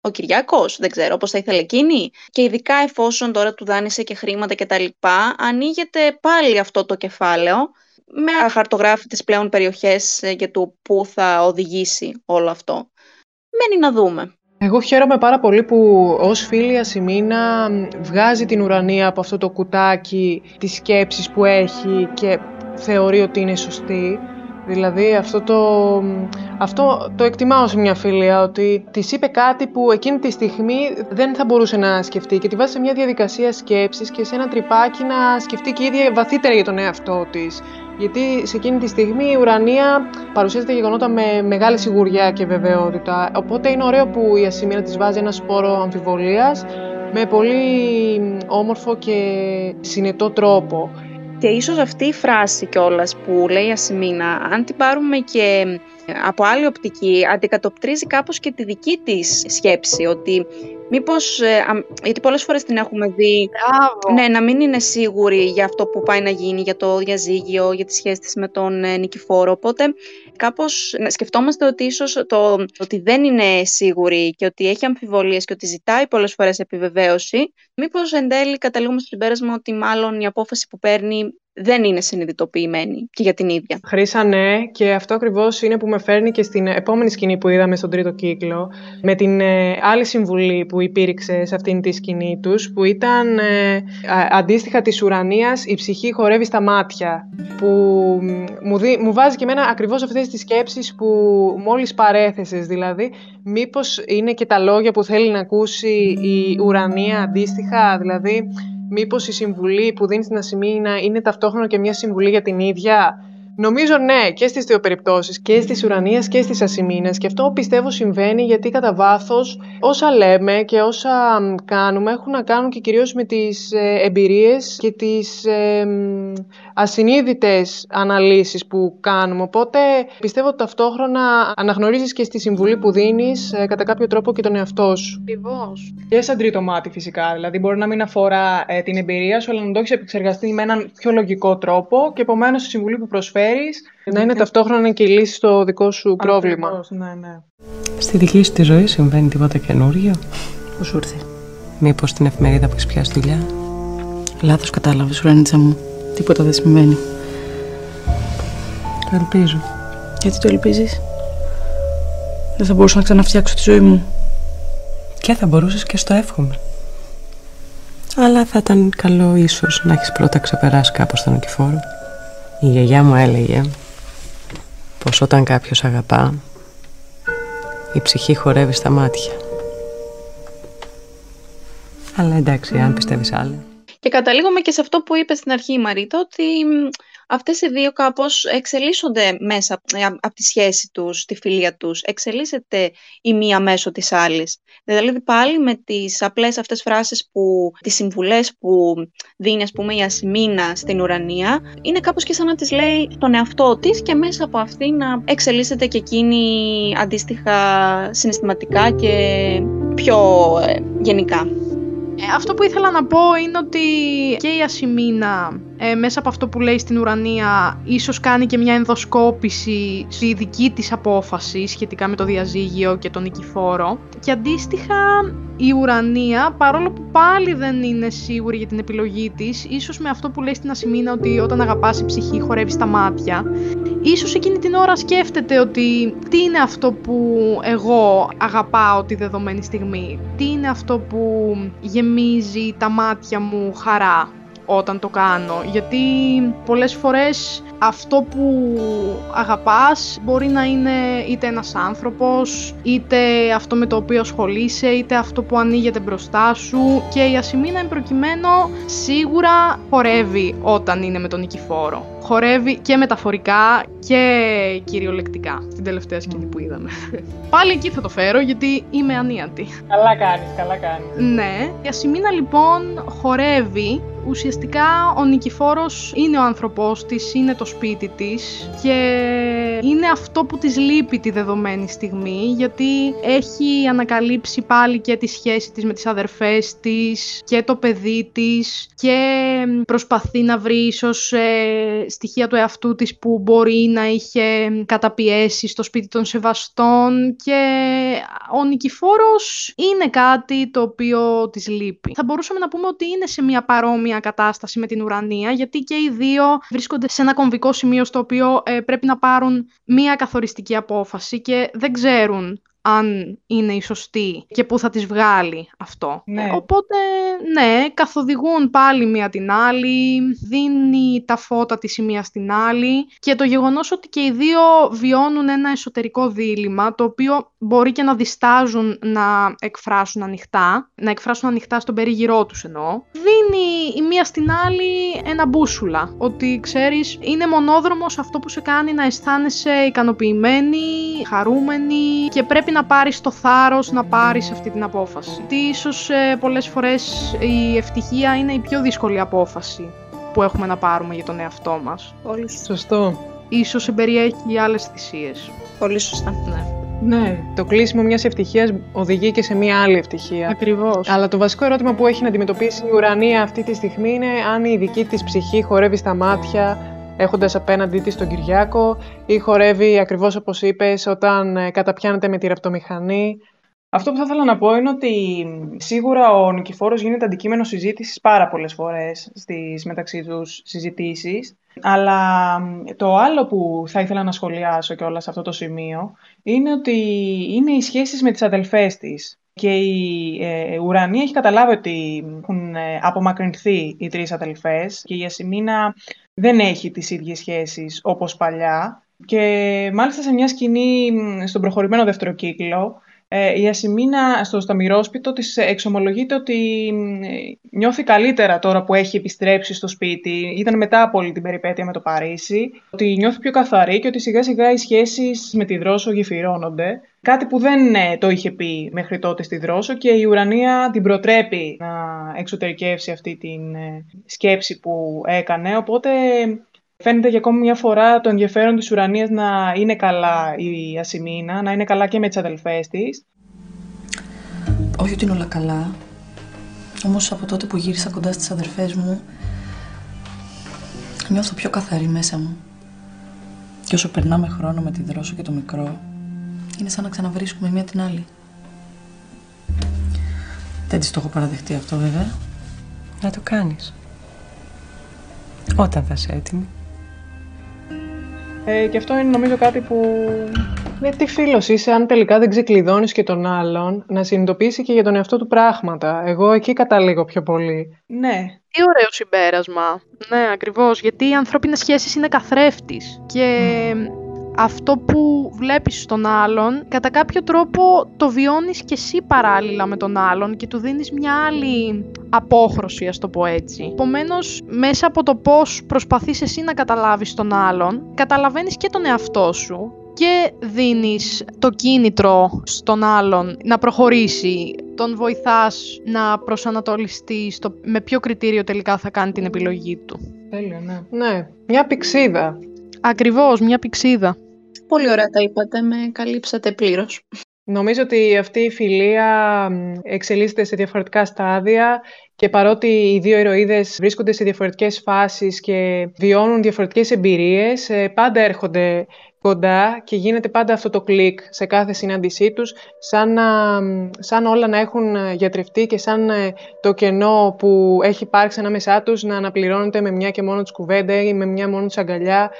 ο Κυριάκος, δεν ξέρω, όπως θα ήθελε εκείνη. Και ειδικά εφόσον τώρα του δάνεισε και χρήματα και τα λοιπά, ανοίγεται πάλι αυτό το κεφάλαιο με αχαρτογράφητες πλέον περιοχές για το πού θα οδηγήσει όλο αυτό. Μένει να δούμε. Εγώ χαίρομαι πάρα πολύ που ως φίλη Ασημίνα βγάζει την Ουρανία από αυτό το κουτάκι της σκέψης που έχει και θεωρεί ότι είναι σωστή. Δηλαδή αυτό το εκτιμάω σε μια φιλία, ότι της είπε κάτι που εκείνη τη στιγμή δεν θα μπορούσε να σκεφτεί και τη βάζει σε μια διαδικασία σκέψης και σε ένα τρυπάκι να σκεφτεί και η ίδια βαθύτερα για τον εαυτό της. Γιατί σε εκείνη τη στιγμή η Ουρανία παρουσιάζεται γεγονότα με μεγάλη σιγουριά και βεβαιότητα. Οπότε είναι ωραίο που η Ασημίνα της βάζει ένα σπόρο αμφιβολίας με πολύ όμορφο και συνετό τρόπο. Και ίσως αυτή η φράση κιόλας που λέει η Ασημίνα, αν την πάρουμε και από άλλη οπτική, αντικατοπτρίζει κάπως και τη δική της σκέψη, ότι μήπως, γιατί πολλές φορές την έχουμε δει, ναι, να μην είναι σίγουρη για αυτό που πάει να γίνει, για το διαζύγιο, για τη σχέση της με τον Νικηφόρο, οπότε κάπως σκεφτόμαστε ότι ίσως το ότι δεν είναι σίγουρη και ότι έχει αμφιβολίες και ότι ζητάει πολλές φορές επιβεβαίωση, μήπως εν τέλει καταλήγουμε στο συμπέρασμα ότι μάλλον η απόφαση που παίρνει δεν είναι συνειδητοποιημένη και για την ίδια. Χρύσα, ναι, και αυτό ακριβώς είναι που με φέρνει και στην επόμενη σκηνή που είδαμε στον τρίτο κύκλο, με την άλλη συμβουλή που υπήρξε σε αυτήν τη σκηνή τους, που ήταν αντίστοιχα της Ουρανίας «Η ψυχή χορεύει στα μάτια», που μου βάζει και εμένα ακριβώς αυτές τις σκέψεις που μόλις παρέθεσες, δηλαδή μήπως είναι και τα λόγια που θέλει να ακούσει η Ουρανία αντίστοιχα, δηλαδή μήπως η συμβουλή που δίνει στην Ασημίνα είναι ταυτόχρονα και μια συμβουλή για την ίδια. Νομίζω ναι, και στις δύο περιπτώσεις, και στις Ουρανίας και στις Ασημίνες. Και αυτό πιστεύω συμβαίνει γιατί κατά βάθος όσα λέμε και όσα κάνουμε έχουν να κάνουν και κυρίως με τις εμπειρίες και τις ασυνείδητες αναλύσεις που κάνουμε. Οπότε πιστεύω ότι ταυτόχρονα αναγνωρίζεις και στη συμβουλή που δίνεις κατά κάποιο τρόπο και τον εαυτό σου. Ακριβώς. Και σαν τρίτο μάτι φυσικά. Δηλαδή μπορεί να μην αφορά την εμπειρία σου, αλλά να το έχεις επεξεργαστεί με έναν πιο λογικό τρόπο και επομένως στη συμβουλή που προσφέρεις να είναι ταυτόχρονα και η λύση στο δικό σου πρόβλημα. Ναι, ναι. Στη δική σου τη ζωή συμβαίνει τίποτα καινούργιο που σου ήρθε? Μήπως την εφημερίδα που έχεις πιάσει δουλειά? Λάθος κατάλαβες, Ουρανίτσα μου. Τίποτα δεν συμβαίνει. Το ελπίζω. Γιατί το ελπίζεις? Δεν θα μπορούσα να ξαναφτιάξω τη ζωή μου. Και θα μπορούσες και στο εύχομαι. Αλλά θα ήταν καλό ίσως να έχεις πρώτα ξεπεράσει κάπως τον Νικηφόρο. Η γιαγιά μου έλεγε πως όταν κάποιος αγαπά, η ψυχή χορεύει στα μάτια. Αλλά εντάξει, αν πιστεύεις άλλα. Και καταλήγουμε και σε αυτό που είπε στην αρχή η Μαρίτα, ότι αυτές οι δύο κάπως εξελίσσονται μέσα από τη σχέση τους, τη φιλία τους. Εξελίσσεται η μία μέσω της άλλης. Δηλαδή πάλι με τις απλές αυτές φράσεις, τις συμβουλές που δίνει ας πούμε η Ασημίνα στην Ουρανία, είναι κάπως και σαν να της λέει τον εαυτό της και μέσα από αυτή να εξελίσσεται και εκείνη αντίστοιχα συναισθηματικά και πιο γενικά. Αυτό που ήθελα να πω είναι ότι και η Ασημίνα μέσα από αυτό που λέει στην Ουρανία ίσως κάνει και μια ενδοσκόπηση στη δική της απόφαση σχετικά με το διαζύγιο και τον Νικηφόρο. Και αντίστοιχα η Ουρανία, παρόλο που πάλι δεν είναι σίγουρη για την επιλογή της, ίσως με αυτό που λέει στην Ασημίνα ότι όταν αγαπάς η ψυχή χορεύει στα μάτια, ίσως εκείνη την ώρα σκέφτεται ότι τι είναι αυτό που εγώ αγαπάω τη δεδομένη στιγμή, τι είναι αυτό που γεμίζει τα μάτια μου χαρά όταν το κάνω, γιατί πολλές φορές αυτό που αγαπάς μπορεί να είναι είτε ένας άνθρωπος, είτε αυτό με το οποίο ασχολείσαι, είτε αυτό που ανοίγεται μπροστά σου, και η Ασημίνα προκειμένου σίγουρα χορεύει όταν είναι με τον Νικηφόρο. Χορεύει και μεταφορικά και κυριολεκτικά στην τελευταία σκηνή που είδαμε. Πάλι εκεί θα το φέρω γιατί είμαι ανίατη. Καλά κάνεις, καλά κάνεις. Ναι, η Ασημίνα λοιπόν χορεύει. Ουσιαστικά ο Νικηφόρος είναι ο άνθρωπός της, είναι το σπίτι της και είναι αυτό που της λείπει τη δεδομένη στιγμή, γιατί έχει ανακαλύψει πάλι και τη σχέση της με τις αδερφές της και το παιδί της και προσπαθεί να βρει ίσως στοιχεία του εαυτού της που μπορεί να είχε καταπιέσει στο σπίτι των σεβαστών, και ο Νικηφόρος είναι κάτι το οποίο της λείπει. Θα μπορούσαμε να πούμε ότι είναι σε μια παρόμοια κατάσταση με την Ουρανία, γιατί και οι δύο βρίσκονται σε ένα κομβικό σημείο στο οποίο πρέπει να πάρουν μία καθοριστική απόφαση και δεν ξέρουν αν είναι η σωστή και πού θα τις βγάλει αυτό. Ναι. Οπότε, ναι, καθοδηγούν πάλι μία την άλλη, δίνει τα φώτα της η μία στην άλλη, και το γεγονός ότι και οι δύο βιώνουν ένα εσωτερικό δίλημμα, το οποίο μπορεί και να διστάζουν να εκφράσουν ανοιχτά, στον περίγυρό τους εννοώ, δίνει η μία στην άλλη ένα μπούσουλα, ότι ξέρεις, είναι μονόδρομος αυτό που σε κάνει να αισθάνεσαι ικανοποιημένη, χαρούμενη, και πρέπει να πάρεις το θάρρος να πάρεις αυτή την απόφαση. Τι ίσως πολλές φορές η ευτυχία είναι η πιο δύσκολη απόφαση που έχουμε να πάρουμε για τον εαυτό μας. Πολύ σωστό. Ίσως εμπεριέχει άλλες θυσίες. Πολύ σωστά, ναι. Ναι, το κλείσιμο μιας ευτυχίας οδηγεί και σε μια άλλη ευτυχία. Ακριβώς. Αλλά το βασικό ερώτημα που έχει να αντιμετωπίσει η Ουρανία αυτή τη στιγμή είναι αν η δική της ψυχή χορεύει στα μάτια έχοντας απέναντί της τον Κυριάκο, ή χορεύει ακριβώς όπως είπες όταν καταπιάνεται με τη ραπτομηχανή. Αυτό που θα ήθελα να πω είναι ότι σίγουρα ο Νικηφόρος γίνεται αντικείμενο συζήτησης πάρα πολλές φορές στις μεταξύ τους συζητήσεις. Αλλά το άλλο που θα ήθελα να σχολιάσω κιόλας σε αυτό το σημείο είναι ότι είναι οι σχέσεις με τις αδελφές της. Και η Ουρανία έχει καταλάβει ότι έχουν απομακρυνθεί οι τρεις αδελφές και η Ασημίνα δεν έχει τις ίδιες σχέσεις όπως παλιά. Και μάλιστα σε μια σκηνή στον προχωρημένο δεύτερο κύκλο Η Ασημίνα στο σταμυρόσπιτο της εξομολογείται ότι νιώθει καλύτερα τώρα που έχει επιστρέψει στο σπίτι. Ήταν μετά από όλη την περιπέτεια με το Παρίσι. Ότι νιώθει πιο καθαρή και ότι σιγά σιγά οι σχέσεις με τη Δρόσο γεφυρώνονται. Κάτι που δεν το είχε πει μέχρι τότε στη Δρόσο και η Ουρανία την προτρέπει να εξωτερικεύσει αυτή την σκέψη που έκανε. Οπότε φαίνεται για ακόμη μια φορά το ενδιαφέρον της Ουρανίας να είναι καλά η Ασημίνα, να είναι καλά και με τις αδελφές της. Όχι ότι είναι όλα καλά, όμως από τότε που γύρισα κοντά στις αδελφές μου, νιώθω πιο καθαρή μέσα μου. Και όσο περνάμε χρόνο με τη Δρόσο και το μικρό, είναι σαν να ξαναβρίσκουμε μία την άλλη. Δεν της το έχω παραδεχτεί αυτό βέβαια. Να το κάνεις. Όταν θα είσαι έτοιμη. Και αυτό είναι νομίζω κάτι που... Με τι φίλος είσαι, αν τελικά δεν ξεκλειδώνεις και τον άλλον, να συνειδητοποιήσει και για τον εαυτό του πράγματα. Εγώ εκεί καταλήγω πιο πολύ. Ναι. Τι ωραίο συμπέρασμα. Ναι, ακριβώς. Γιατί οι ανθρώπινες σχέσεις είναι καθρέφτης. Και αυτό που βλέπεις στον άλλον, κατά κάποιο τρόπο το βιώνεις και εσύ παράλληλα με τον άλλον και του δίνεις μια άλλη απόχρωση, ας το πω έτσι. Επομένως, μέσα από το πώς προσπαθείς εσύ να καταλάβεις τον άλλον, καταλαβαίνεις και τον εαυτό σου και δίνεις το κίνητρο στον άλλον να προχωρήσει, τον βοηθάς να προσανατολιστεί στο με ποιο κριτήριο τελικά θα κάνει την επιλογή του. Τέλεια, ναι. Ναι, μια πυξίδα. Ακριβώς, μια πυξίδα. Πολύ ωραία τα είπατε, με καλύψατε πλήρως. Νομίζω ότι αυτή η φιλία εξελίσσεται σε διαφορετικά στάδια και παρότι οι δύο ηρωίδες βρίσκονται σε διαφορετικές φάσεις και βιώνουν διαφορετικές εμπειρίες, πάντα έρχονται κοντά και γίνεται πάντα αυτό το κλικ σε κάθε συνάντησή τους, σαν όλα να έχουν γιατρευτεί και σαν το κενό που έχει υπάρξει ανάμεσά τους να αναπληρώνεται με μια και μόνο τους κουβέντα ή με μια μόνο τους αγκαλιά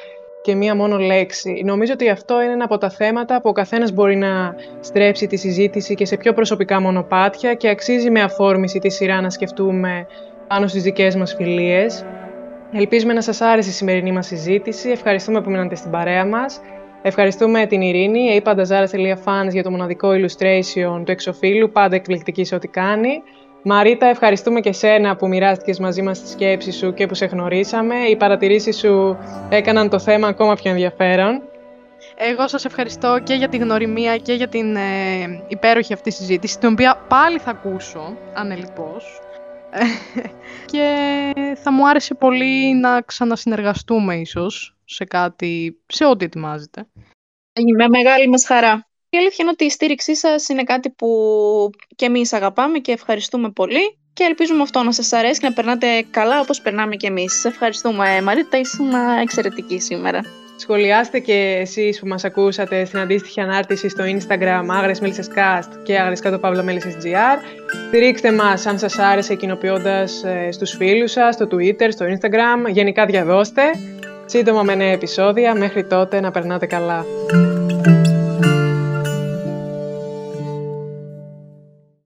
και μία μόνο λέξη. Νομίζω ότι αυτό είναι ένα από τα θέματα που ο καθένας μπορεί να στρέψει τη συζήτηση και σε πιο προσωπικά μονοπάτια και αξίζει με αφόρμηση τη σειρά να σκεφτούμε πάνω στις δικές μας φιλίες. Ελπίζουμε να σας άρεσε η σημερινή μας συζήτηση. Ευχαριστούμε που μείνατε στην παρέα μας. Ευχαριστούμε την Ειρήνη, apandazara.fans για το μοναδικό illustration του εξωφύλου, πάντα εκπληκτική σε ό,τι κάνει. Μαρίτα, ευχαριστούμε και σένα που μοιράστηκες μαζί μας τη σκέψη σου και που σε γνωρίσαμε. Οι παρατηρήσεις σου έκαναν το θέμα ακόμα πιο ενδιαφέρον. Εγώ σας ευχαριστώ και για τη γνωριμία και για την υπέροχη αυτή συζήτηση, την οποία πάλι θα ακούσω, ανελιπώς. Και θα μου άρεσε πολύ να ξανασυνεργαστούμε ίσως σε κάτι, σε ό,τι ετοιμάζεται. Με μεγάλη μας χαρά. Η αλήθεια είναι ότι η στήριξή σας είναι κάτι που και εμείς αγαπάμε και ευχαριστούμε πολύ και ελπίζουμε αυτό να σας αρέσει και να περνάτε καλά όπως περνάμε και εμείς. Σας ευχαριστούμε, Μαρίτα, ήσουν εξαιρετική σήμερα. Σχολιάστε και εσείς που μας ακούσατε στην αντίστοιχη ανάρτηση στο Instagram agresmelisescast και agres_melisesgr. Στηρίξτε μας αν σας άρεσε κοινοποιώντας στους φίλους σας, στο Twitter, στο Instagram, γενικά διαδώστε. Σύντομα με νέα επεισόδια, μέχρι τότε να περνάτε καλά.